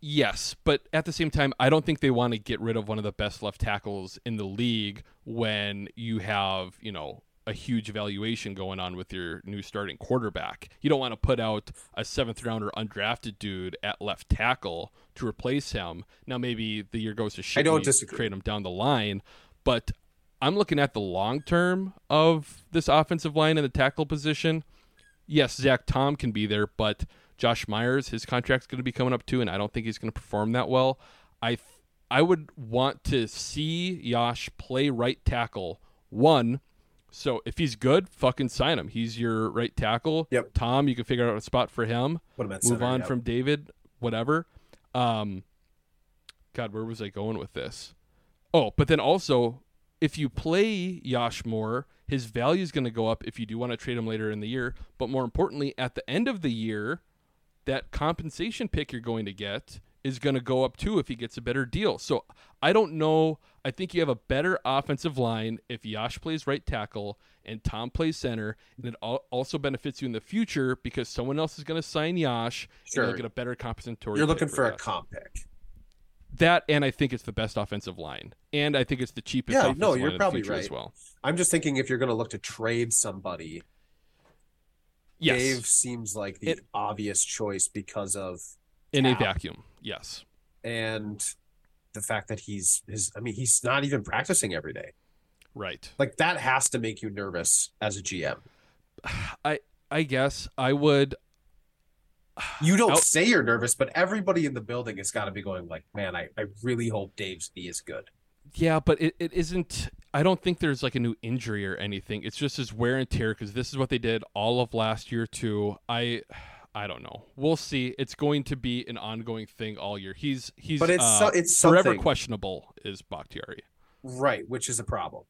Yes, but at the same time, I don't think they want to get rid of one of the best left tackles in the league when you have, you know, a huge evaluation going on with your new starting quarterback. You don't want to put out a seventh rounder undrafted dude at left tackle to replace him. Now, maybe the year goes to shit. I don't disagree. Trade him down the line, but I'm looking at the long term of this offensive line and the tackle position. Yes, Zach Tom can be there, but Josh Myers, his contract's going to be coming up too, and I don't think he's going to perform that well. I th- I would want to see Yash play right tackle, one. So if he's good, fucking sign him. He's your right tackle. Yep. Tom, you can figure out a spot for him. What about Move center, on yep. from David, whatever. Um, God, where was I going with this? Oh, but then also, if you play Yash more, his value is going to go up if you do want to trade him later in the year. But more importantly, at the end of the year, that compensation pick you're going to get is going to go up too if he gets a better deal. So I don't know. I think you have a better offensive line if Yash plays right tackle and Tom plays center, and it also benefits you in the future because someone else is going to sign Yash sure. and you'll get a better compensatory. You're looking for a comp pick. That, and I think it's the best offensive line, and I think it's the cheapest. Yeah, no, you're line probably in the right. As well, I'm just thinking if you're going to look to trade somebody. Yes. Dave seems like the it, obvious choice because of in Cap. A vacuum. Yes. And the fact that he's his, I mean, he's not even practicing every day. Right. Like that has to make you nervous as a G M. I, I guess I would. You don't I'll, say you're nervous, but everybody in the building has got to be going like, man, I, I really hope Dave's knee is good. Yeah, but it, it isn't. I don't think there's like a new injury or anything. It's just his wear and tear because this is what they did all of last year too. I, I don't know. We'll see. It's going to be an ongoing thing all year. He's he's but it's uh, it's something. Forever questionable is Bakhtiari, right? Which is a problem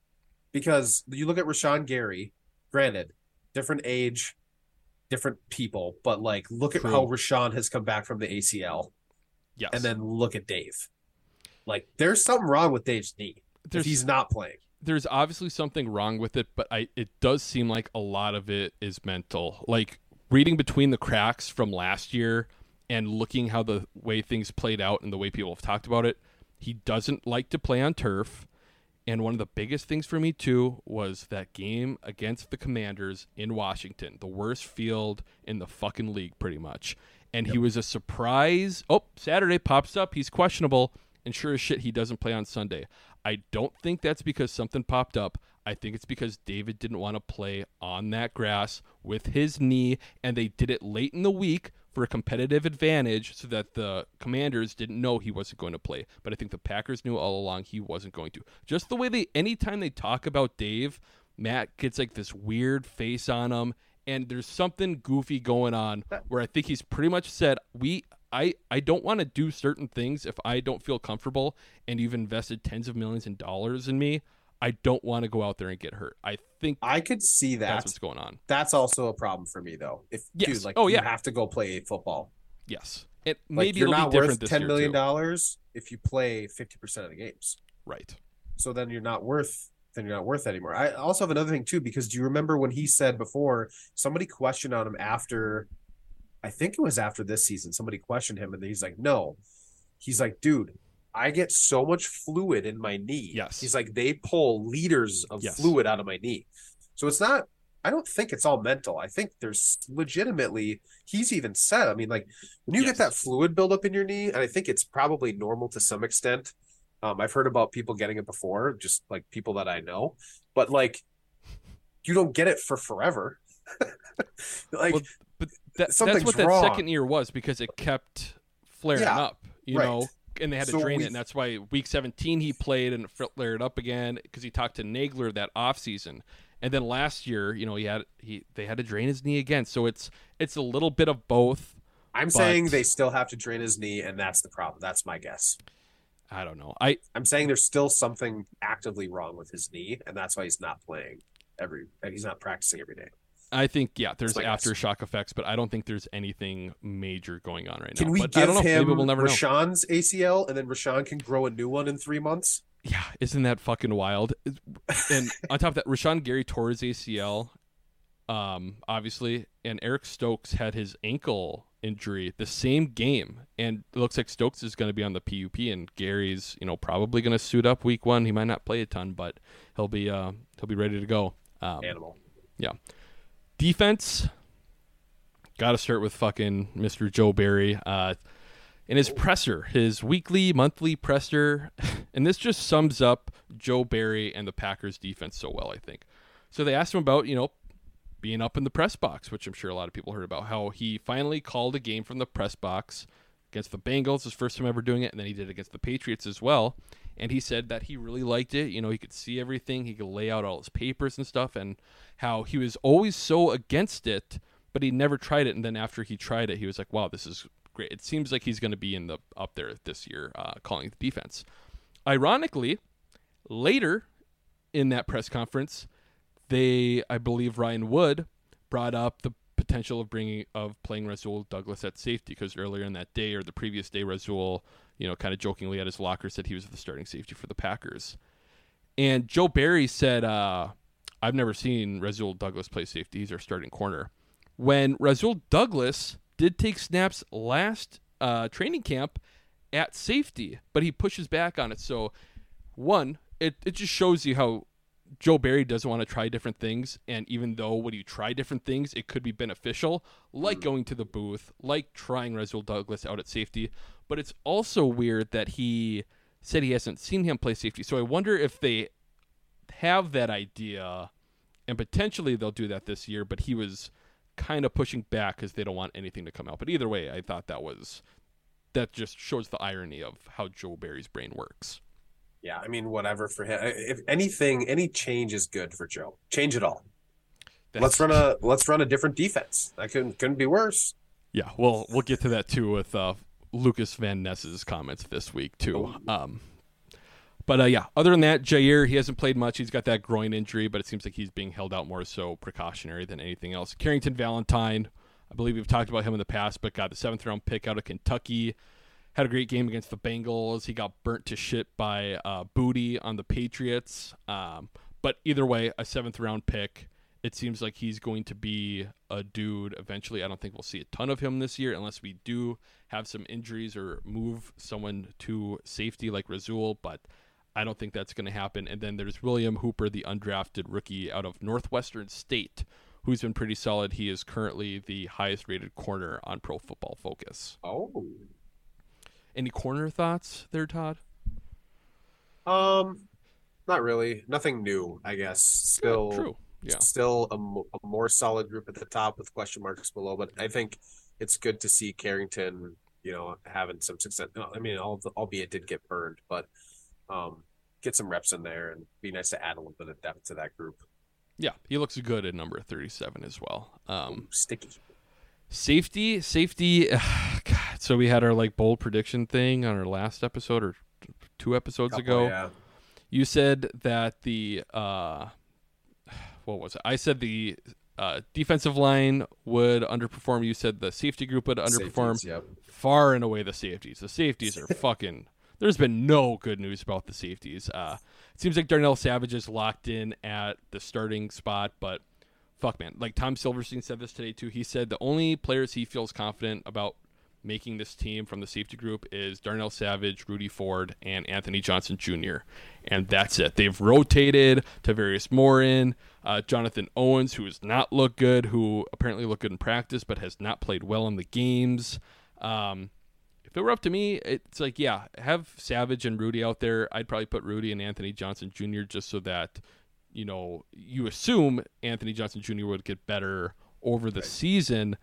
because you look at Rashawn Gary. Granted, different age, different people, but like look at True. How Rashawn has come back from the A C L. Yes, and then look at Dave. Like, there's something wrong with Dave's knee if he's not playing. There's obviously something wrong with it, but I it does seem like a lot of it is mental. Like, reading between the cracks from last year and looking how the way things played out and the way people have talked about it, he doesn't like to play on turf. And one of the biggest things for me, too, was that game against the Commanders in Washington, the worst field in the fucking league, pretty much. And yep. he was a surprise. Oh, Saturday pops up. He's questionable. And sure as shit, he doesn't play on Sunday. I don't think that's because something popped up. I think it's because David didn't want to play on that grass with his knee, and they did it late in the week for a competitive advantage so that the Commanders didn't know he wasn't going to play. But I think the Packers knew all along he wasn't going to. Just the way they, anytime they talk about Dave, Matt gets like this weird face on him, and there's something goofy going on where I think he's pretty much said, we... I, I don't want to do certain things if I don't feel comfortable, and you've invested tens of millions of dollars in me. I don't want to go out there and get hurt. I think I could see that. That's what's going on. That's also a problem for me, though. If yes. dude, like, oh, you yeah. have to go play football. Yes. It like, maybe you're it'll not be worth ten million dollars too. If you play fifty percent of the games. Right. So then you're not worth then you're not worth anymore. I also have another thing, too, because do you remember when he said before, somebody questioned on him after – I think it was after this season, somebody questioned him and he's like, no, he's like, dude, I get so much fluid in my knee. Yes. He's like, they pull liters of yes. fluid out of my knee. So it's not, I don't think it's all mental. I think there's legitimately, he's even said, I mean, like when you yes. get that fluid buildup in your knee, and I think it's probably normal to some extent. Um, I've heard about people getting it before, just like people that I know, but like, you don't get it for forever. like, well, That, that's what that wrong. second year was because it kept flaring yeah, up, you right. know, and they had to so drain we, it. And that's why week seventeen he played and it flared up again because he talked to Nagler that offseason. And then last year, you know, he had he they had to drain his knee again. So it's it's a little bit of both. I'm but... saying they still have to drain his knee, and that's the problem. That's my guess. I don't know. I, I'm saying there's still something actively wrong with his knee, and that's why he's not playing every – he's not practicing every day. I think, yeah, there's like aftershock effects, but I don't think there's anything major going on right now. Can we but give I don't know, him we'll never Rashawn's know. A C L, and then Rashawn can grow a new one in three months? Yeah, isn't that fucking wild? And on top of that, Rashawn Gary tore his A C L, um, obviously, and Eric Stokes had his ankle injury the same game, and it looks like Stokes is going to be on the P U P, and Gary's, you know, probably going to suit up week one. He might not play a ton, but he'll be uh, he'll be ready to go. Um, Animal. Yeah. Defense, got to start with fucking Mister Joe Barry. Uh, and his presser, his weekly, monthly presser. And this just sums up Joe Barry and the Packers defense so well, I think. So they asked him about, you know, being up in the press box, which I'm sure a lot of people heard about, how he finally called a game from the press box against the Bengals, his first time ever doing it, and then he did it against the Patriots as well. And he said that he really liked it. You know, he could see everything. He could lay out all his papers and stuff, and how he was always so against it, but he never tried it. And then after he tried it, he was like, wow, this is great. It seems like he's going to be in the up there this year uh, calling the defense. Ironically, later in that press conference, they, I believe Ryan Wood, brought up the potential of bringing of playing Razul Douglas at safety, because earlier in that day or the previous day, Razul, you know, kind of jokingly at his locker said he was the starting safety for the Packers. And Joe Barry said, uh, I've never seen Razul Douglas play safety. He's our starting corner. When Razul Douglas did take snaps last uh, training camp at safety, but he pushes back on it. So, one, it, it just shows you how Joe Barry doesn't want to try different things, and even though when you try different things, it could be beneficial, like going to the booth, like trying Razul Douglas out at safety. But it's also weird that he said he hasn't seen him play safety. So I wonder if they have that idea, and potentially they'll do that this year, but he was kind of pushing back because they don't want anything to come out. But either way, I thought that was that just shows the irony of how Joe Barry's brain works. Yeah, I mean, whatever for him. If anything, any change is good for Joe. Change it all. That's... Let's run a let's run a different defense. That couldn't couldn't be worse. Yeah, well, we'll get to that too with uh, Lucas Van Ness's comments this week too. Um, but uh, yeah, other than that, Jair, he hasn't played much. He's got that groin injury, but it seems like he's being held out more so precautionary than anything else. Carrington Valentine, I believe we've talked about him in the past, but got the seventh round pick out of Kentucky. Had a great game against the Bengals. He got burnt to shit by uh, Booty on the Patriots. Um, but either way, a seventh-round pick. It seems like he's going to be a dude eventually. I don't think we'll see a ton of him this year unless we do have some injuries or move someone to safety like Razul, but I don't think that's going to happen. And then there's William Hooper, the undrafted rookie out of Northwestern State, who's been pretty solid. He is currently the highest-rated corner on Pro Football Focus. Oh, any corner thoughts there, Todd? Um, not really. Nothing new, I guess. Still, yeah, true. Yeah. Still a, a more solid group at the top with question marks below. But I think it's good to see Carrington, you know, having some success. I mean, albeit did get burned, but um, get some reps in there, and be nice to add a little bit of depth to that group. Yeah, he looks good at number thirty-seven as well. Um, Ooh, sticky. Safety, safety. Uh, God. So we had our like bold prediction thing on our last episode or two episodes Couple, ago. Yeah. You said that the uh, what was it? I said the uh, defensive line would underperform. You said the safety group would underperform. Safeties, yep. Far and away the safeties. The safeties are fucking. There's been no good news about the safeties. Uh, it seems like Darnell Savage is locked in at the starting spot, but. Fuck, man. Like Tom Silverstein said this today, too. He said the only players he feels confident about making this team from the safety group is Darnell Savage, Rudy Ford, and Anthony Johnson Junior And that's it. They've rotated Tavarius Morin, uh, Jonathan Owens, who has not looked good, who apparently looked good in practice but has not played well in the games. Um, if it were up to me, it's like, yeah, have Savage and Rudy out there. I'd probably put Rudy and Anthony Johnson Junior just so that – you know, you assume Anthony Johnson Junior would get better over the right. season,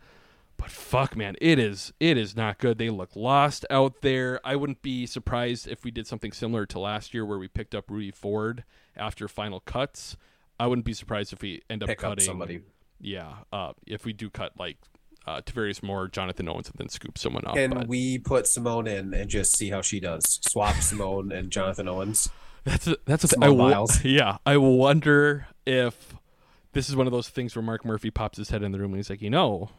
but fuck, man, it is it is not good. They look lost out there. I wouldn't be surprised if we did something similar to last year where we picked up Rudy Ford after final cuts. I wouldn't be surprised if we end up Pick cutting up somebody. Yeah, uh, if we do cut like uh, Tavarius Moore, Jonathan Owens, and then scoop someone up. Can but... we put Simone in and just see how she does? Swap Simone and Jonathan Owens. That's a, that's a, I, yeah. I wonder if this is one of those things where Mark Murphy pops his head in the room and he's like, you know,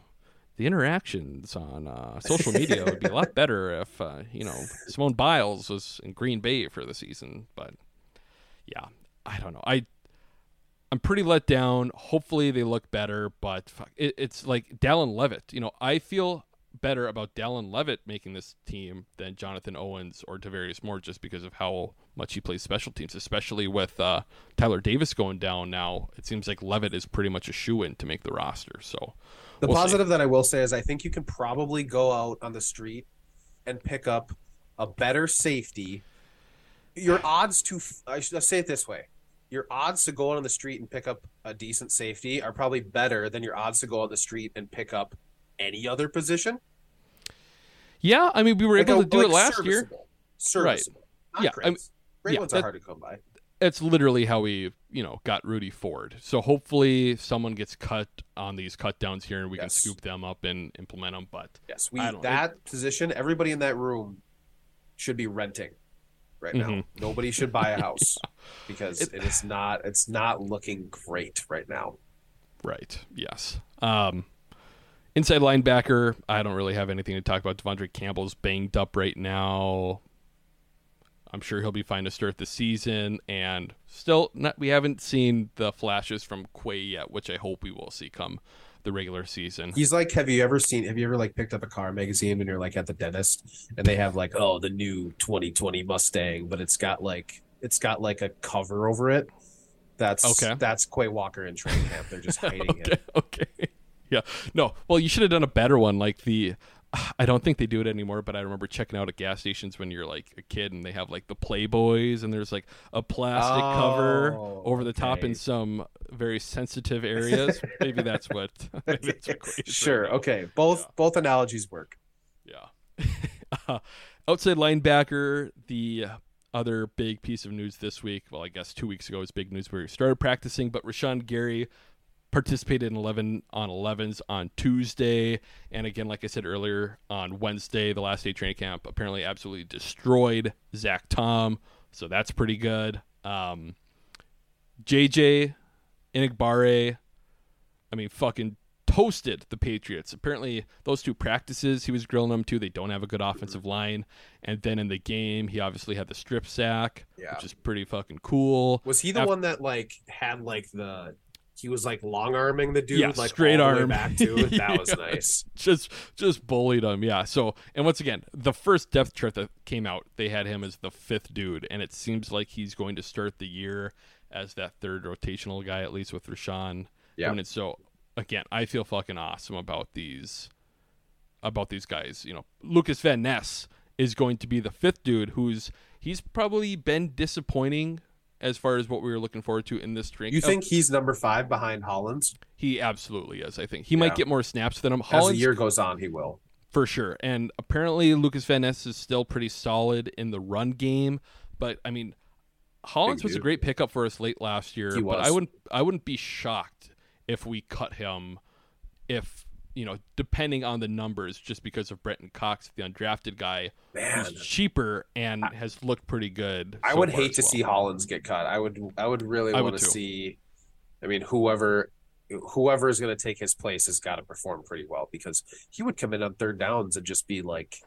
the interactions on uh, social media would be a lot better if, uh, you know, Simone Biles was in Green Bay for the season. But, yeah, I don't know. I, I'm pretty let down. Hopefully they look better, but fuck, it, it's like Dallin Leavitt. You know, I feel better about Dallin Leavitt making this team than Jonathan Owens or Tavarius Moore just because of how much he plays special teams, especially with uh, Tyler Davis going down now. It seems like Leavitt is pretty much a shoo-in to make the roster, so... The we'll positive see. that I will say is I think you can probably go out on the street and pick up a better safety. Your odds to – I should say it this way. Your odds to go out on the street and pick up a decent safety are probably better than your odds to go out on the street and pick up any other position. Yeah, I mean, we were like able a, to do like it last serviceable. year. Serviceable. Right. Yeah, I mean, Great yeah, ones that, are hard to come by. That's literally how we, you know, got Rudy Ford. So hopefully someone gets cut on these cut downs here and we yes. can scoop them up and implement them. But yes, we that it, position, everybody in that room should be renting right now. Mm-hmm. Nobody should buy a house yeah. because it, it is not it's not looking great right now. Right. Yes. Um, inside linebacker, I don't really have anything to talk about. Devondre Campbell's banged up right now. I'm sure he'll be fine to start the season, and still not, we haven't seen the flashes from Quay yet, which I hope we will see come the regular season. He's like, have you ever seen, have you ever like picked up a car magazine and you're like at the dentist and they have like, oh, the new twenty twenty Mustang, but it's got like, it's got like a cover over it. That's okay. That's Quay Walker in training camp. They're just hiding okay, it. Okay. Yeah. No. Well, you should have done a better one. Like the, I don't think they do it anymore, but I remember checking out at gas stations when you're like a kid and they have like the Playboys and there's like a plastic oh, cover over the okay. top in some very sensitive areas. Maybe that's what. Maybe that's what sure. Right okay. Both yeah. both analogies work. Yeah. uh, outside linebacker, the other big piece of news this week, well, I guess two weeks ago was big news where we started practicing, but Rashawn Gary participated in eleven on elevens on Tuesday. And again, like I said earlier, on Wednesday, the last day of training camp, apparently absolutely destroyed Zach Tom. So that's pretty good. Um, J J Enigbare, I mean, fucking toasted the Patriots. Apparently, those two practices, he was grilling them too. They don't have a good offensive line. And then in the game, he obviously had the strip sack, yeah. which is pretty fucking cool. Was he the After- one that like had like the... He was like long arming the dude, yeah, like straight all arm the way back to it. That was yeah. nice. Just, just bullied him, yeah. So, and once again, the first depth chart that came out, they had him as the fifth dude, and it seems like he's going to start the year as that third rotational guy, at least with Rashawn. Yeah. And so, again, I feel fucking awesome about these, about these guys. You know, Lucas Van Ness is going to be the fifth dude, who's he's probably been disappointing as far as what we were looking forward to in this drink. You think oh, he's number five behind Hollins? He absolutely is, I think. He yeah. might get more snaps than him. Hollins, as the year goes on, he will. For sure. And apparently Lucas Van Ness is still pretty solid in the run game. But, I mean, Hollins Big was dude. a great pickup for us late last year. He was. But I wouldn't, I wouldn't be shocked if we cut him if, you know, depending on the numbers, just because of Brenton Cox, the undrafted guy, Man. who's cheaper and I, has looked pretty good. I so would hate to well. see Hollins get cut. I would, I would really want to see. I mean, whoever, whoever is going to take his place has got to perform pretty well because he would come in on third downs and just be like,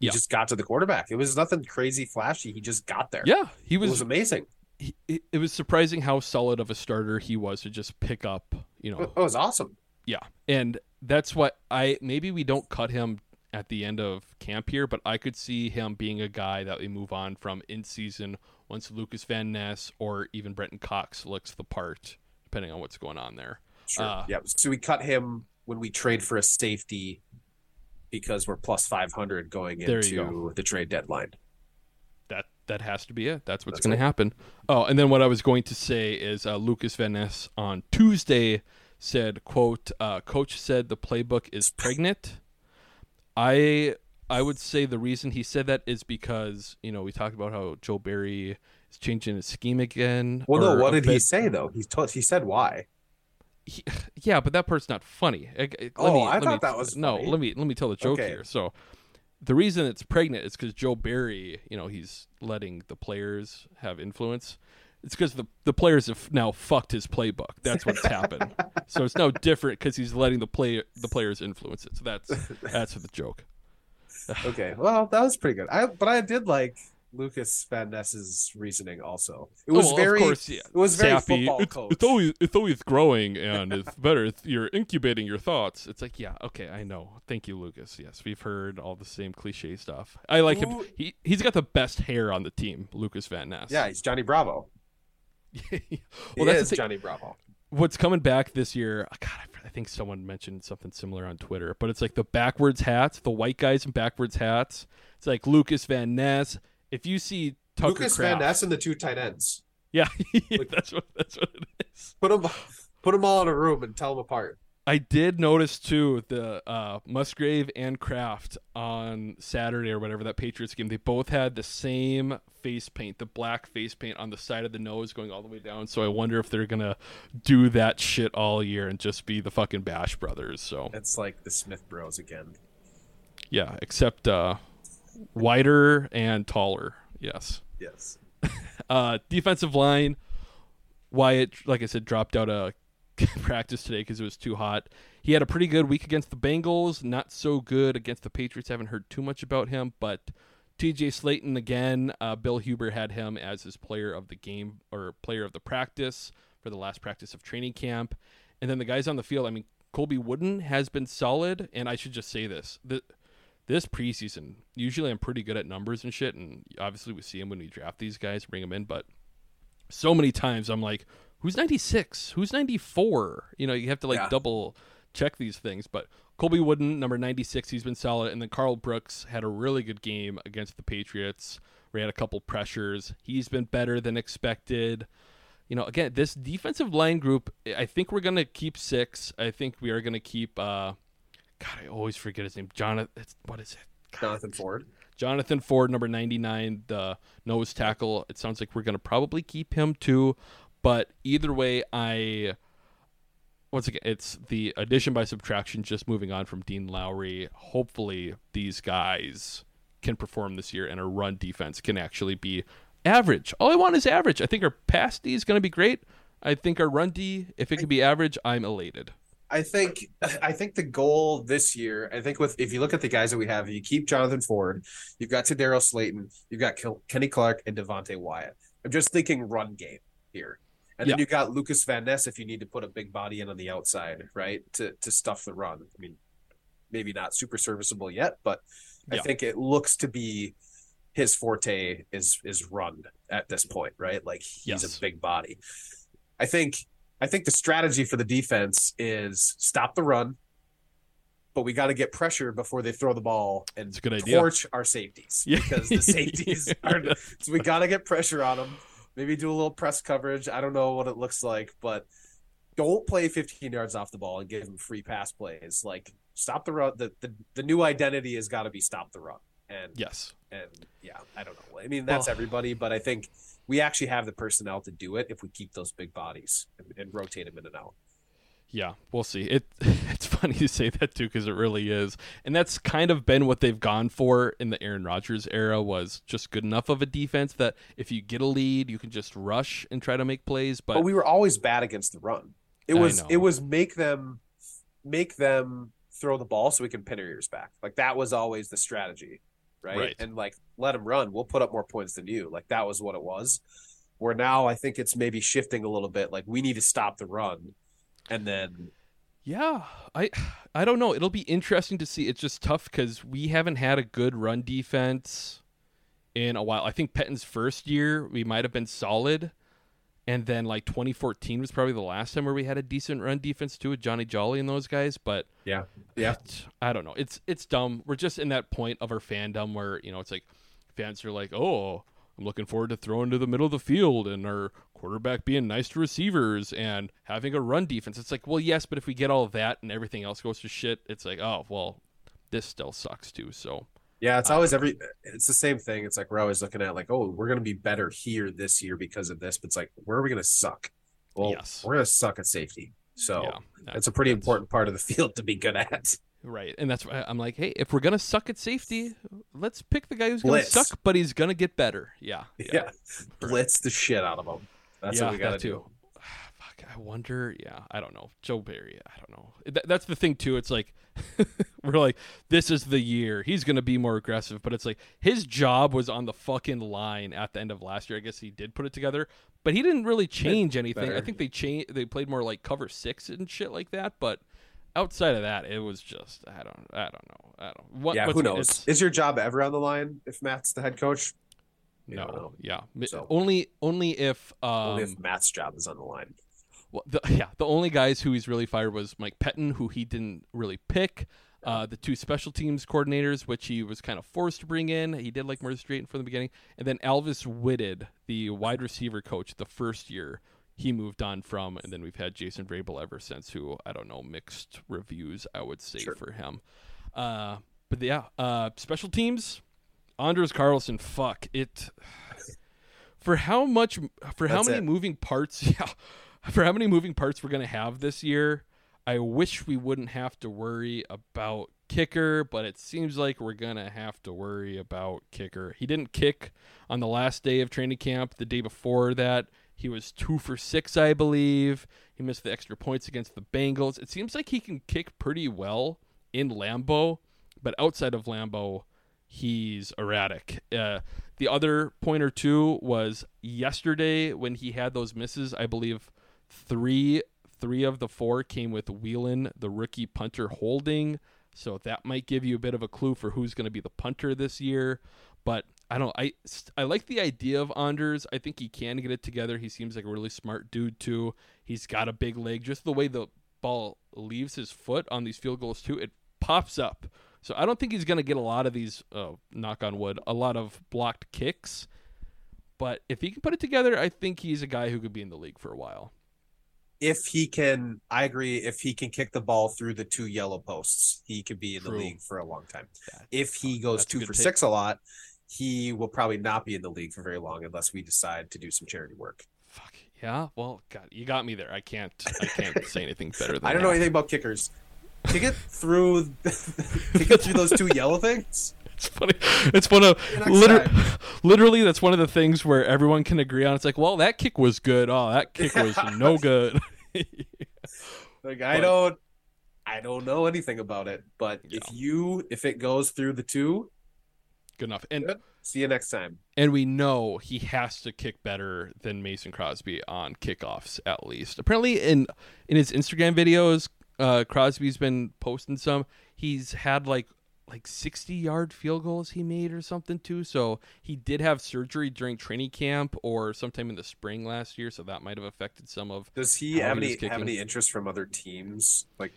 he yeah. just got to the quarterback. It was nothing crazy flashy. He just got there. Yeah, he was, it was amazing. He, it was surprising how solid of a starter he was to just pick up. You know, it was awesome. Yeah, and that's what I maybe we don't cut him at the end of camp here, but I could see him being a guy that we move on from in season once Lucas Van Ness or even Brenton Cox looks the part, depending on what's going on there. Sure. Uh, yeah. So we cut him when we trade for a safety because we're plus five hundred going into go. the trade deadline. That that has to be it. That's what's going to happen. Oh, and then what I was going to say is uh, Lucas Van Ness on Tuesday said, quote, uh, coach said the playbook is pregnant. I I would say the reason he said that is because, you know, we talked about how Joe Barry is changing his scheme again. Well, no, what did bit. he say, though? He, told, he said why. He, yeah, but that part's not funny. I, I, oh, me, I thought me, that was No, funny. let me let me tell the joke okay. here. So the reason it's pregnant is because Joe Barry, you know, he's letting the players have influence. It's because the, the players have now fucked his playbook. That's what's happened. So it's no different because he's letting the play the players influence it. So that's that's the joke. Okay, well, that was pretty good. I but I did like Lucas Van Ness's reasoning also. It was oh, well, very, of course, yeah. It was very Sappy. Football it's, coach. It's always it's always growing, and it's better. It's, you're incubating your thoughts. It's like, yeah, okay, I know. Thank you, Lucas. Yes, we've heard all the same cliche stuff. I like Ooh. him. He he's got the best hair on the team, Lucas Van Ness. Yeah, he's Johnny Bravo. well, he that's is Johnny Bravo. What's coming back this year? Oh, God, I, I think someone mentioned something similar on Twitter, but it's like the backwards hats, the white guys in backwards hats. It's like Lucas Van Ness. If you see Tucker Lucas Kraft, Van Ness and the two tight ends, yeah, like, that's what that's what it is. Put them, put them all in a room and tell them apart. I did notice too the uh, Musgrave and Kraft on Saturday or whatever that Patriots game. They both had the same face paint, the black face paint on the side of the nose going all the way down. So I wonder if they're gonna do that shit all year and just be the fucking Bash Brothers. So it's like the Smith Bros again. Yeah, except uh, wider and taller. Yes. Yes. uh, defensive line. Wyatt, like I said, dropped out a. practice today because it was too hot. He had a pretty good week against the Bengals, not so good against the Patriots. I haven't heard too much about him, but T J Slayton again, uh, Bill Huber had him as his player of the game or player of the practice for the last practice of training camp. And then the guys on the field, I mean, Colby Wooden has been solid, and I should just say this. The, this preseason, usually I'm pretty good at numbers and shit, and obviously we see him when we draft these guys, bring them in, but so many times I'm like, who's ninety-six? Who's ninety-four? You know, you have to like yeah. double check these things. But Colby Wooden, number ninety-six, he's been solid. And then Carl Brooks had a really good game against the Patriots. We had a couple pressures. He's been better than expected. You know, again, this defensive line group, I think we're going to keep six. I think we are going to keep, uh, God, I always forget his name. Jonathan, what is it? God. Jonathan Ford. Jonathan Ford, number ninety-nine, the nose tackle. It sounds like we're going to probably keep him too. But either way, I once again, it's the addition by subtraction, just moving on from Dean Lowry. Hopefully, these guys can perform this year and our run defense can actually be average. All I want is average. I think our pass D is going to be great. I think our run D, if it can be average, I'm elated. I think I think the goal this year, I think with if you look at the guys that we have, you keep Jonathan Ford, you've got Tadarius Slayton, you've got Kenny Clark and Devontae Wyatt. I'm just thinking run game here. And then yeah. you got Lucas Van Ness if you need to put a big body in on the outside, right, to to stuff the run. I mean, maybe not super serviceable yet, but yeah. I think it looks to be his forte is is run at this point, right? Like he's yes. a big body. I think I think the strategy for the defense is stop the run, but we got to get pressure before they throw the ball and it's a good torch idea. Our safeties yeah. because the safeties are – so we got to get pressure on them. Maybe do a little press coverage. I don't know what it looks like, but don't play fifteen yards off the ball and give them free pass plays. Like stop the run. The the, the new identity has got to be stop the run. And yes, and yeah, I don't know. I mean, that's well, everybody, but I think we actually have the personnel to do it if we keep those big bodies and, and rotate them in and out. Yeah, we'll see. It it's funny you say that too because it really is, and that's kind of been what they've gone for in the Aaron Rodgers era was just good enough of a defense that if you get a lead, you can just rush and try to make plays. But, but we were always bad against the run. It was it was make them make them throw the ball so we can pin our ears back. Like that was always the strategy, right? right? And like let them run. We'll put up more points than you. Like that was what it was. Where now I think it's maybe shifting a little bit. Like we need to stop the run. And then, yeah, I I don't know. It'll be interesting to see. It's just tough because we haven't had a good run defense in a while. I think Pettin's first year, we might have been solid. And then like twenty fourteen was probably the last time where we had a decent run defense too with Johnny Jolly and those guys. But yeah, yeah, it, I don't know. It's it's dumb. We're just in that point of our fandom where, you know, it's like fans are like, oh, I'm looking forward to throwing to the middle of the field and our quarterback being nice to receivers and having a run defense. It's like, well, yes, but if we get all of that and everything else goes to shit, it's like, oh, well, this still sucks too. So yeah, it's always every, it's the same thing. It's like, we're always looking at like, oh, we're going to be better here this year because of this, but it's like, where are we going to suck? Well, yes. we're going to suck at safety. So yeah, that's, it's a pretty that's... important part of the field to be good at. Right, and that's why I'm like, hey, if we're gonna suck at safety, let's pick the guy who's gonna Blitz. suck, but he's gonna get better. Yeah, yeah, yeah. Blitz the shit out of him. That's yeah, what we got to do. Fuck, I wonder. Yeah, I don't know. Joe Barry, I don't know. Th- that's the thing, too. It's like, we're like, this is the year. He's going to be more aggressive. But it's like, his job was on the fucking line at the end of last year. I guess he did put it together, but he didn't really change it's anything. Better. I think they changed, they played more like cover six and shit like that. But outside of that, it was just, I don't, I don't know. I don't what, Yeah, what's, who knows? It's, is your job ever on the line if Matt's the head coach? You no, know. yeah, so, only only if um, only if Matt's job is on the line. Well, the, yeah, the only guys who he's really fired was Mike Pettin, who he didn't really pick. Uh, the two special teams coordinators, which he was kind of forced to bring in. He did like Murray Drayton from the beginning, and then Alvis Witted, the wide receiver coach, the first year he moved on from, and then we've had Jason Vrabel ever since. Who I don't know, mixed reviews I would say sure. for him. Uh, but yeah, uh, special teams. Anders Carlson, fuck it. For how much, for how That's many it. moving parts, yeah, for how many moving parts we're going to have this year, I wish we wouldn't have to worry about kicker, but it seems like we're going to have to worry about kicker. He didn't kick on the last day of training camp. The day before that, he was two for six, I believe. He missed the extra points against the Bengals. It seems like he can kick pretty well in Lambeau, but outside of Lambeau, he's erratic. Uh, the other point or two was yesterday when he had those misses. I believe three three of the four came with Whelan, the rookie punter, holding. So that might give you a bit of a clue for who's going to be the punter this year. But I don't. I I like the idea of Anders. I think he can get it together. He seems like a really smart dude too. He's got a big leg. Just the way the ball leaves his foot on these field goals too, it pops up. So I don't think he's going to get a lot of these, uh, knock on wood, a lot of blocked kicks. But if he can put it together, I think he's a guy who could be in the league for a while. If he can, I agree, if he can kick the ball through the two yellow posts, he could be in True. the league for a long time. That's, if he goes two for take. six a lot, he will probably not be in the league for very long unless we decide to do some charity work. Fuck, yeah. Well, God, you got me there. I can't I can't say anything better than that. I don't know that. anything about kickers. Kick it through, kick it through those two yellow things. It's funny. It's one of literally, literally that's one of the things where everyone can agree on. It's like, well, that kick was good. Oh, that kick was no good. yeah. Like I but, don't, I don't know anything about it. But yeah. if you, if it goes through the two, good enough. And good. See you next time. And we know he has to kick better than Mason Crosby on kickoffs, at least. Apparently, in in his Instagram videos. Uh, Crosby's been posting some. He's had like like sixty-yard field goals he made or something too. So he did have surgery during training camp or sometime in the spring last year. So that might have affected some of. Does he have any have any interest from other teams? Like,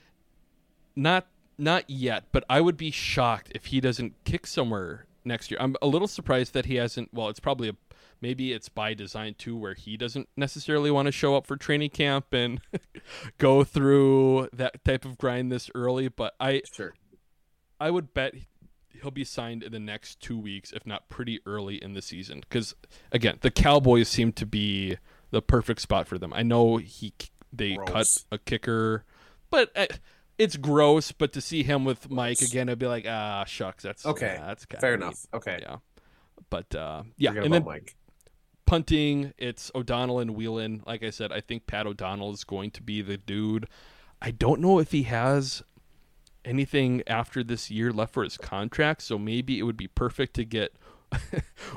not not yet. But I would be shocked if he doesn't kick somewhere next year. I'm a little surprised that he hasn't. Well, it's probably a. Maybe it's by design, too, where he doesn't necessarily want to show up for training camp and go through that type of grind this early. But I sure. I would bet he'll be signed in the next two weeks, if not pretty early in the season. Because, again, the Cowboys seem to be the perfect spot for them. I know he they gross. cut a kicker, but I, it's gross. But to see him with Mike gross. again, I'd be like, ah, shucks. That's okay. Yeah, that's fair neat. enough. Okay. Yeah. But, uh, yeah. Forget and then Mike. Punting, it's O'Donnell and Whelan. Like I said, I think Pat O'Donnell is going to be the dude. I don't know if he has anything after this year left for his contract, so maybe it would be perfect to get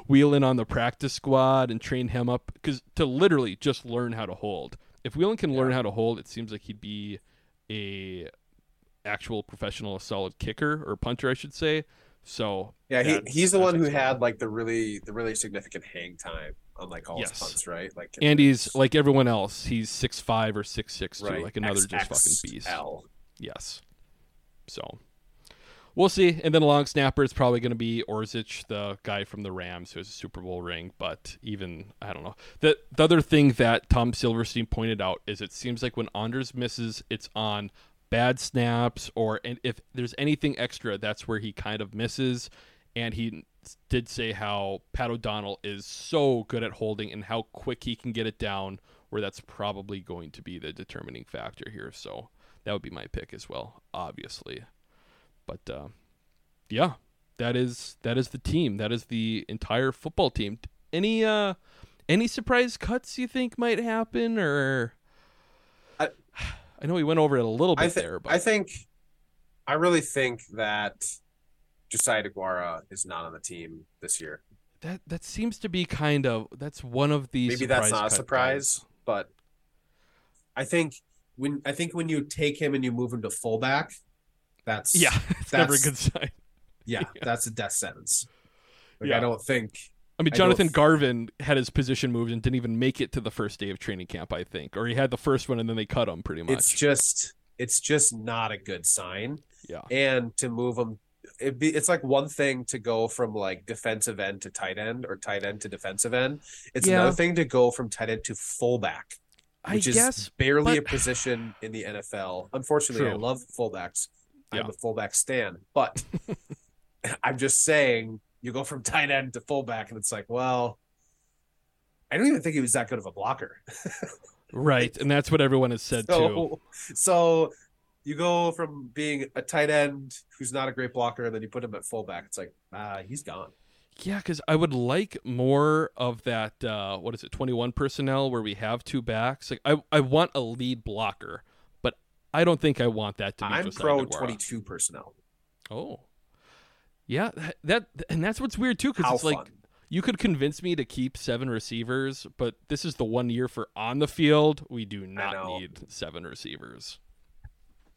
Whelan on the practice squad and train him up because to literally just learn how to hold. If Whelan can yeah. learn how to hold, it seems like he'd be a actual professional solid kicker or punter, I should say. So yeah, he, he's the one who had like the really the really significant hang time on like all yes. his punts, right? Like, and he's was... like everyone else, he's six five or six six, right. Like another X, just X, fucking beast. L. Yes. So we'll see. And then a long snapper is probably going to be Orzic, the guy from the Rams who has a Super Bowl ring. But even I don't know. The the other thing that Tom Silverstein pointed out is it seems like when Anders misses, it's on. Bad snaps or and if there's anything extra, that's where he kind of misses. And he did say how Pat O'Donnell is so good at holding and how quick he can get it down, where that's probably going to be the determining factor here. So that would be my pick as well, obviously. But uh, yeah, that is that is the team. That is the entire football team. Any uh, Any surprise cuts you think might happen, or I, I know we went over it a little bit I th- there, but I think I really think that Josiah DeGuara is not on the team this year. That that seems to be kind of that's one of the maybe that's not a surprise, guys. But I think when I think when you take him and you move him to fullback, that's yeah, it's that's never a good sign. Yeah, yeah. That's a death sentence. Like, yeah. I don't think. I mean, Jonathan I Garvin had his position moved and didn't even make it to the first day of training camp, I think, or he had the first one and then they cut him pretty much. It's just, it's just not a good sign. Yeah. And to move him, it'd be, it's like one thing to go from like defensive end to tight end or tight end to defensive end. It's yeah. another thing to go from tight end to fullback, which I is guess, barely but... a position in the N F L. Unfortunately, True. I love fullbacks. Yeah. I'm a fullback stan, but I'm just saying. You go from tight end to fullback, and it's like, well, I don't even think he was that good of a blocker. Right, and that's what everyone has said, so, too. So you go from being a tight end who's not a great blocker, and then you put him at fullback. It's like, ah, uh, he's gone. Yeah, because I would like more of that, uh, what is it, twenty-one personnel where we have two backs. Like, I, I want a lead blocker, but I don't think I want that to be I'm pro twenty-two personnel. Oh, yeah, that and that's what's weird, too, because it's fun. Like you could convince me to keep seven receivers, but this is the one year for on the field. We do not need seven receivers.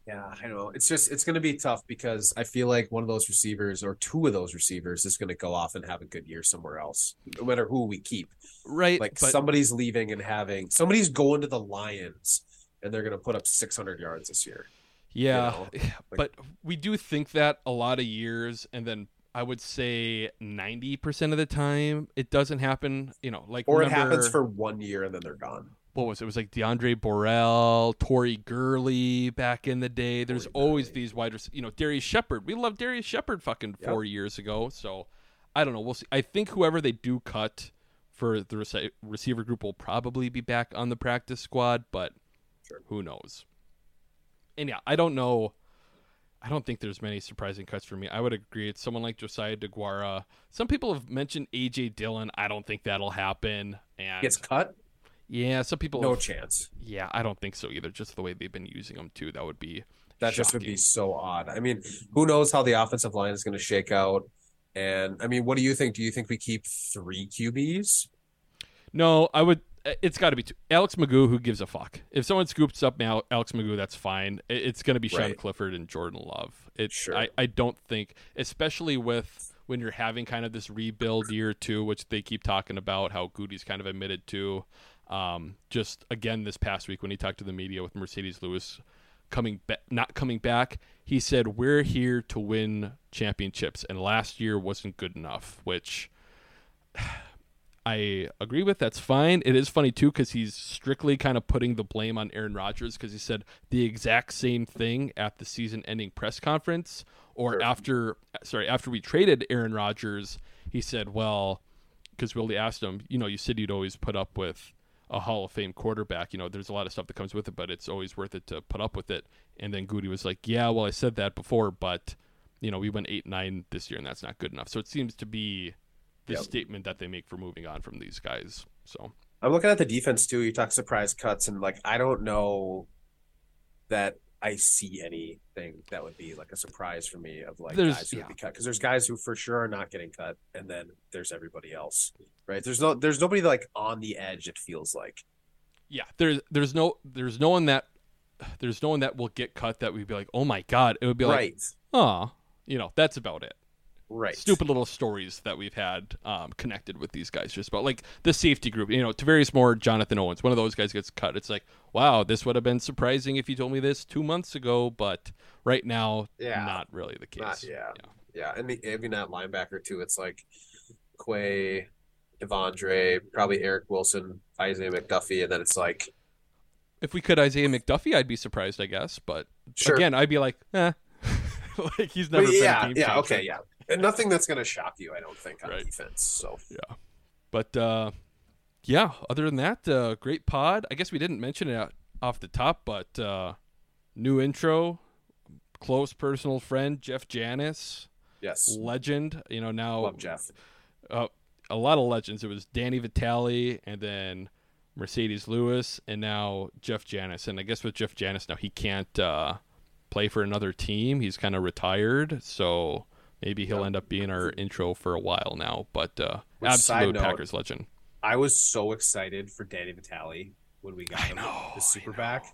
Yeah, I know. It's just it's going to be tough because I feel like one of those receivers or two of those receivers is going to go off and have a good year somewhere else, no matter who we keep. Right. Like but... somebody's leaving and having somebody's going to the Lions and they're going to put up six hundred yards this year. Yeah, you know, like, but we do think that a lot of years, and then I would say ninety percent of the time it doesn't happen, you know, like or remember, it happens for one year and then they're gone. What was it? It was like DeAndre Borrell, Torrey Gurley back in the day. There's Torrey always Gurley. These wide receivers, you know, Darius Shepard. We loved Darius Shepard fucking yep. four years ago. So I don't know. We'll see. I think whoever they do cut for the rec- receiver group will probably be back on the practice squad, but sure. Who knows? And yeah, I don't know. I don't think there's many surprising cuts for me. I would agree. It's someone like Josiah DeGuara. Some people have mentioned A J. Dillon. I don't think that'll happen. And gets cut? Yeah, some people. No have, chance. Yeah, I don't think so either. Just the way they've been using them too. That would be That shocking. Just would be so odd. I mean, who knows how the offensive line is going to shake out. And, I mean, what do you think? Do you think we keep three Q Bs? No, I would. It's got to be two. Alex Magoo, who gives a fuck? If someone scoops up now, Alex Magoo, that's fine. It's going to be Sean right. Clifford and Jordan Love. It, sure. I, I don't think, especially with when you're having kind of this rebuild year too, which they keep talking about, how Goody's kind of admitted to. Um, just, again, this past week when he talked to the media with Mercedes Lewis coming ba- not coming back, he said, we're here to win championships, and last year wasn't good enough, which... I agree with. That's fine. It is funny, too, because he's strictly kind of putting the blame on Aaron Rodgers because he said the exact same thing at the season-ending press conference or sure. after sorry, after we traded Aaron Rodgers. He said, well, because Willie asked him, you know, you said you'd always put up with a Hall of Fame quarterback. You know, there's a lot of stuff that comes with it, but it's always worth it to put up with it. And then Goody was like, yeah, well, I said that before, but, you know, we went eight nine this year, and that's not good enough. So it seems to be... the yep. statement that they make for moving on from these guys. So I'm looking at the defense too. You talk surprise cuts, and like, I don't know that I see anything that would be like a surprise for me of like there's, guys who yeah. would be cut. Cause there's guys who for sure are not getting cut. And then there's everybody else, right? There's no, there's nobody like on the edge. It feels like, yeah, there's, there's no, there's no one that there's no one that will get cut that we'd be like, oh my God, it would be like, right. Oh, you know, that's about it. Right. Stupid little stories that we've had um, connected with these guys just about like the safety group, you know, Tavarius Moore, Jonathan Owens, one of those guys gets cut. It's like, wow, this would have been surprising if you told me this two months ago, but right now, yeah. not really the case. Not, yeah. yeah. Yeah. And the, I mean, that linebacker too, it's like Quay, Devondre, probably Eric Wilson, Isaiah McDuffie. And then it's like, if we could Isaiah McDuffie, I'd be surprised, I guess. But sure. again, I'd be like, eh, like he's never but been yeah, a game changer. Yeah. Okay. Yeah. And nothing that's going to shock you, I don't think, on right. defense. So yeah, but uh, yeah. Other than that, uh, great pod. I guess we didn't mention it off the top, but uh, new intro, close personal friend Jeff Janis. Yes, legend. You know now. Love Jeff. Uh, a lot of legends. It was Danny Vitale and then Mercedes Lewis and now Jeff Janis. And I guess with Jeff Janis now, he can't uh, play for another team. He's kind of retired, so maybe he'll end up being our intro for a while now. But uh, absolute note, Packers legend. I was so excited for Danny Vitale when we got I him, know, the super back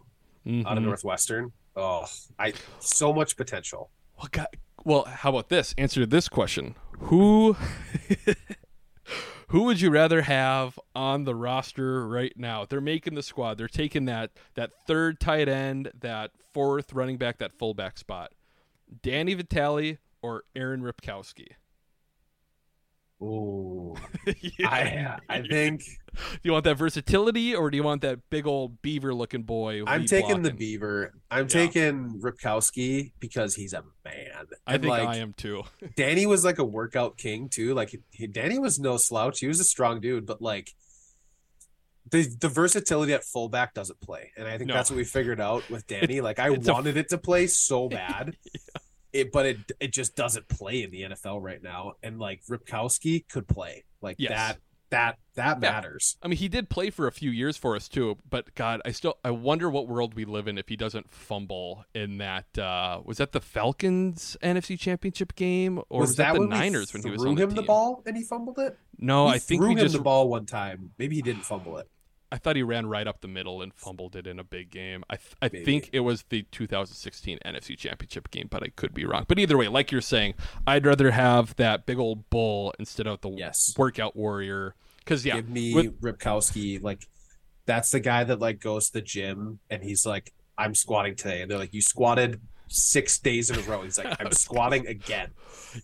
mm-hmm. out of Northwestern. Oh, I so much potential. Well, God, well, how about this? Answer this question: Who, who would you rather have on the roster right now? They're making the squad. They're taking that that third tight end, that fourth running back, that fullback spot. Danny Vitale or Aaron Ripkowski? Ooh, yeah. I, I think. Do you want that versatility, or do you want that big old beaver-looking boy? I'm taking blocking? the beaver. I'm yeah. taking Ripkowski because he's a man. I and think like, I am too. Danny was like a workout king too. Like he, Danny was no slouch. He was a strong dude, but like the the versatility at fullback doesn't play, and I think no. that's what we figured out with Danny. Like I wanted a... it to play so bad. yeah. It, but it it just doesn't play in the N F L right now, and like Ripkowski could play like yes. that that that matters. Yeah. I mean, he did play for a few years for us too, but God, I still I wonder what world we live in if he doesn't fumble in that. Uh, was that the Falcons N F C Championship game, or was, was that, that the Niners when he was on the team? Threw him the ball and he fumbled it. No, we I think threw we him just... the ball one time. Maybe he didn't fumble it. I thought he ran right up the middle and fumbled it in a big game. I th- I Maybe. think it was the two thousand sixteen N F C Championship game, but I could be wrong. But either way, like you're saying, I'd rather have that big old bull instead of the yes. workout warrior. Because yeah, give me with- Ripkowski. Like that's the guy that like goes to the gym and he's like, "I'm squatting today," and they're like, "You squatted six days in a row." He's like, "I'm squatting again."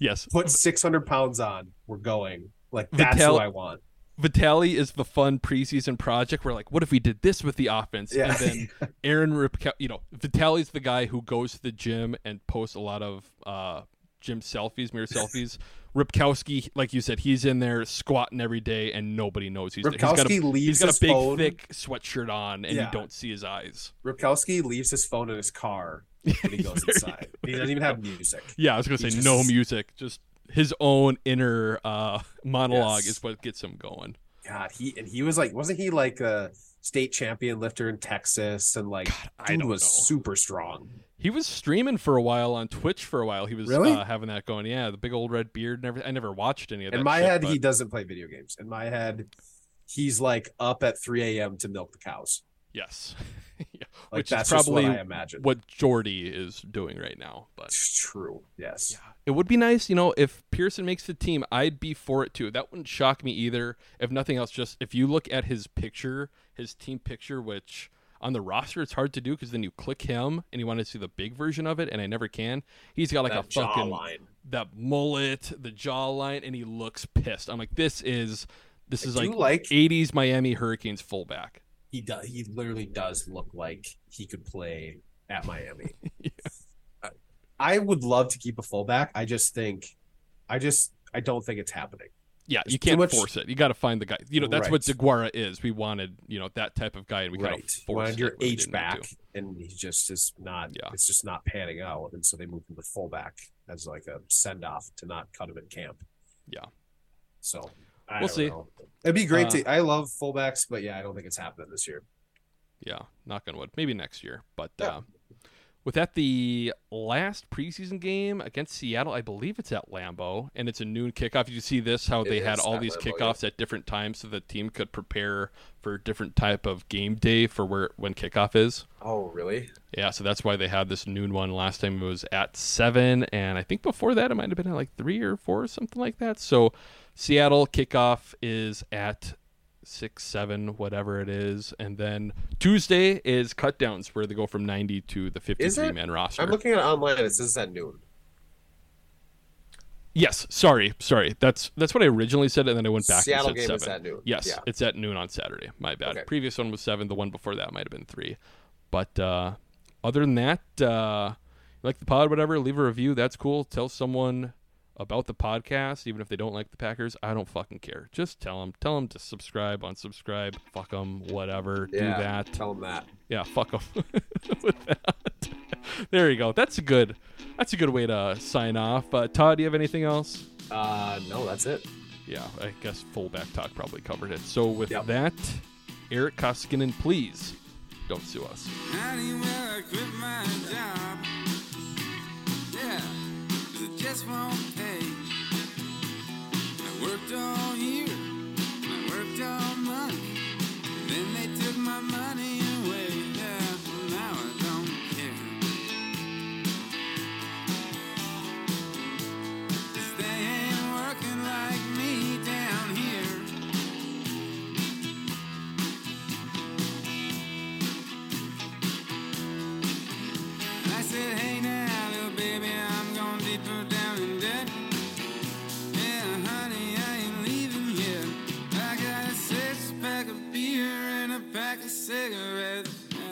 Yes. Put six hundred pounds on. We're going. Like that's Vital- who I want. Vitale is the fun preseason project. We're like, what if we did this with the offense? Yeah. And then Aaron Ripkowski, you know, Vitale's the guy who goes to the gym and posts a lot of uh, gym selfies, mirror selfies. Ripkowski, like you said, he's in there squatting every day and nobody knows he's there. He's got a, leaves he's got a big, phone. thick sweatshirt on and yeah. you don't see his eyes. Ripkowski leaves his phone in his car when he goes inside. He doesn't even have music. Yeah, I was going to say just... no music, just... his own inner uh, monologue yes. is what gets him going. God, he and he was like, wasn't he like a state champion lifter in Texas? And like, God, I dude don't was know. super strong. He was streaming for a while on Twitch for a while. He was really? uh, having that going. Yeah, the big old red beard and everything. I never watched any of that. In my shit, head, but... he doesn't play video games. In my head, he's like up at three a.m. to milk the cows. Yes, yeah. like which that's is probably what I imagine what Jordy is doing right now. But true, yes, yeah. It would be nice, you know, if Pearson makes the team, I'd be for it too. That wouldn't shock me either. If nothing else, just if you look at his picture, his team picture, which on the roster it's hard to do because then you click him and you want to see the big version of it, and I never can. He's got like that a fucking line. that mullet, the jawline, and he looks pissed. I'm like, this is this is like, like eighties Miami Hurricanes fullback. He does. He literally does look like he could play at Miami. yeah. I would love to keep a fullback. I just think, I just, I don't think it's happening. Yeah, There's you can't much... force it. You got to find the guy. You know, that's right. what DeGuara is. We wanted, you know, that type of guy, and we right. kind of forced your H back, and he just is not. Yeah. It's just not panning out, and so they moved him to fullback as like a send off to not cut him in camp. Yeah. So. I we'll see. Know. It'd be great uh, to. I love fullbacks, but yeah, I don't think it's happening this year. Yeah, knock on wood. Maybe next year. But yeah. uh, with that, the last preseason game against Seattle, I believe it's at Lambeau, and it's a noon kickoff. You see this how they it had all these Lambeau, kickoffs yeah. at different times, so the team could prepare for a different type of game day for where when kickoff is. Oh, really? Yeah. So that's why they had this noon one last time. It was at seven, and I think before that it might have been at like three or four or something like that. So. Seattle kickoff is at six, seven, whatever it is. And then Tuesday is cutdowns where they go from ninety to the fifty-three man roster. I'm looking at it online. It says at noon. Yes. Sorry. Sorry. That's that's what I originally said, and then I went back Seattle and said game seven. Is at noon. Yes. Yeah. It's at noon on Saturday. My bad. Okay. Previous one was seven. The one before that might have been three. But uh, other than that, uh, like the pod, whatever, leave a review. That's cool. Tell someone about the podcast, even if they don't like the Packers. I don't fucking care. Just tell them. Tell them to subscribe, unsubscribe, fuck them, whatever. Yeah, do that. Tell them that. Yeah, fuck them. With that. There you go. That's a good That's a good way to sign off. Uh, Todd, do you have anything else? Uh, no, that's it. yeah, I guess fullback talk probably covered it. So with yep. that, Eric Koskinen, please don't sue us. I didn't wanna quit my job. Yeah, 'cause it just won't pay. I worked all year, I worked all month, and then they took my money away. Yeah, well, now I don't care. 'Cause they ain't working like me down here. I said, hey now, little baby, I'm going deeper down in debt. Yeah, honey, I ain't leaving yet. I got a six pack of beer and a pack of cigarettes. Yeah.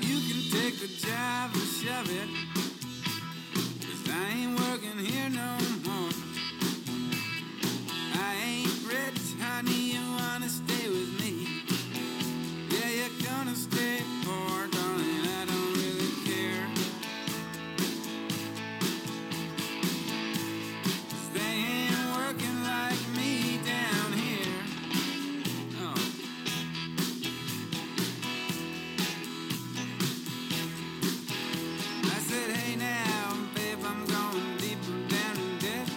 You can take the job and shove it, 'cause I ain't working here no more. I ain't rich, honey, you wanna stay with me? Yeah, you're gonna stay poor, darling, I don't really care. 'Cause they ain't working like me down here. Oh. I said, hey now, babe, I'm going deeper down in debt.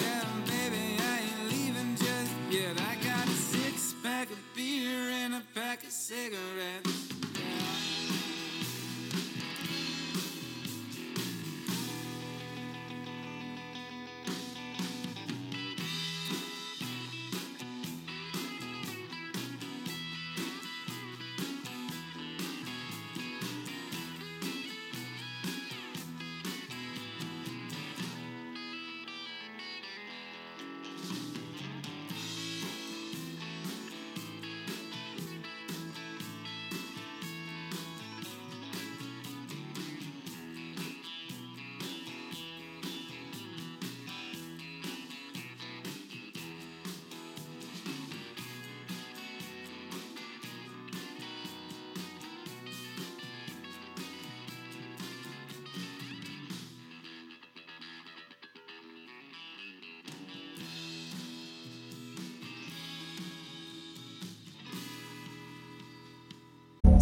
Yeah, baby, I ain't leaving just yet. I got a six pack of beer and a pack of cigarettes.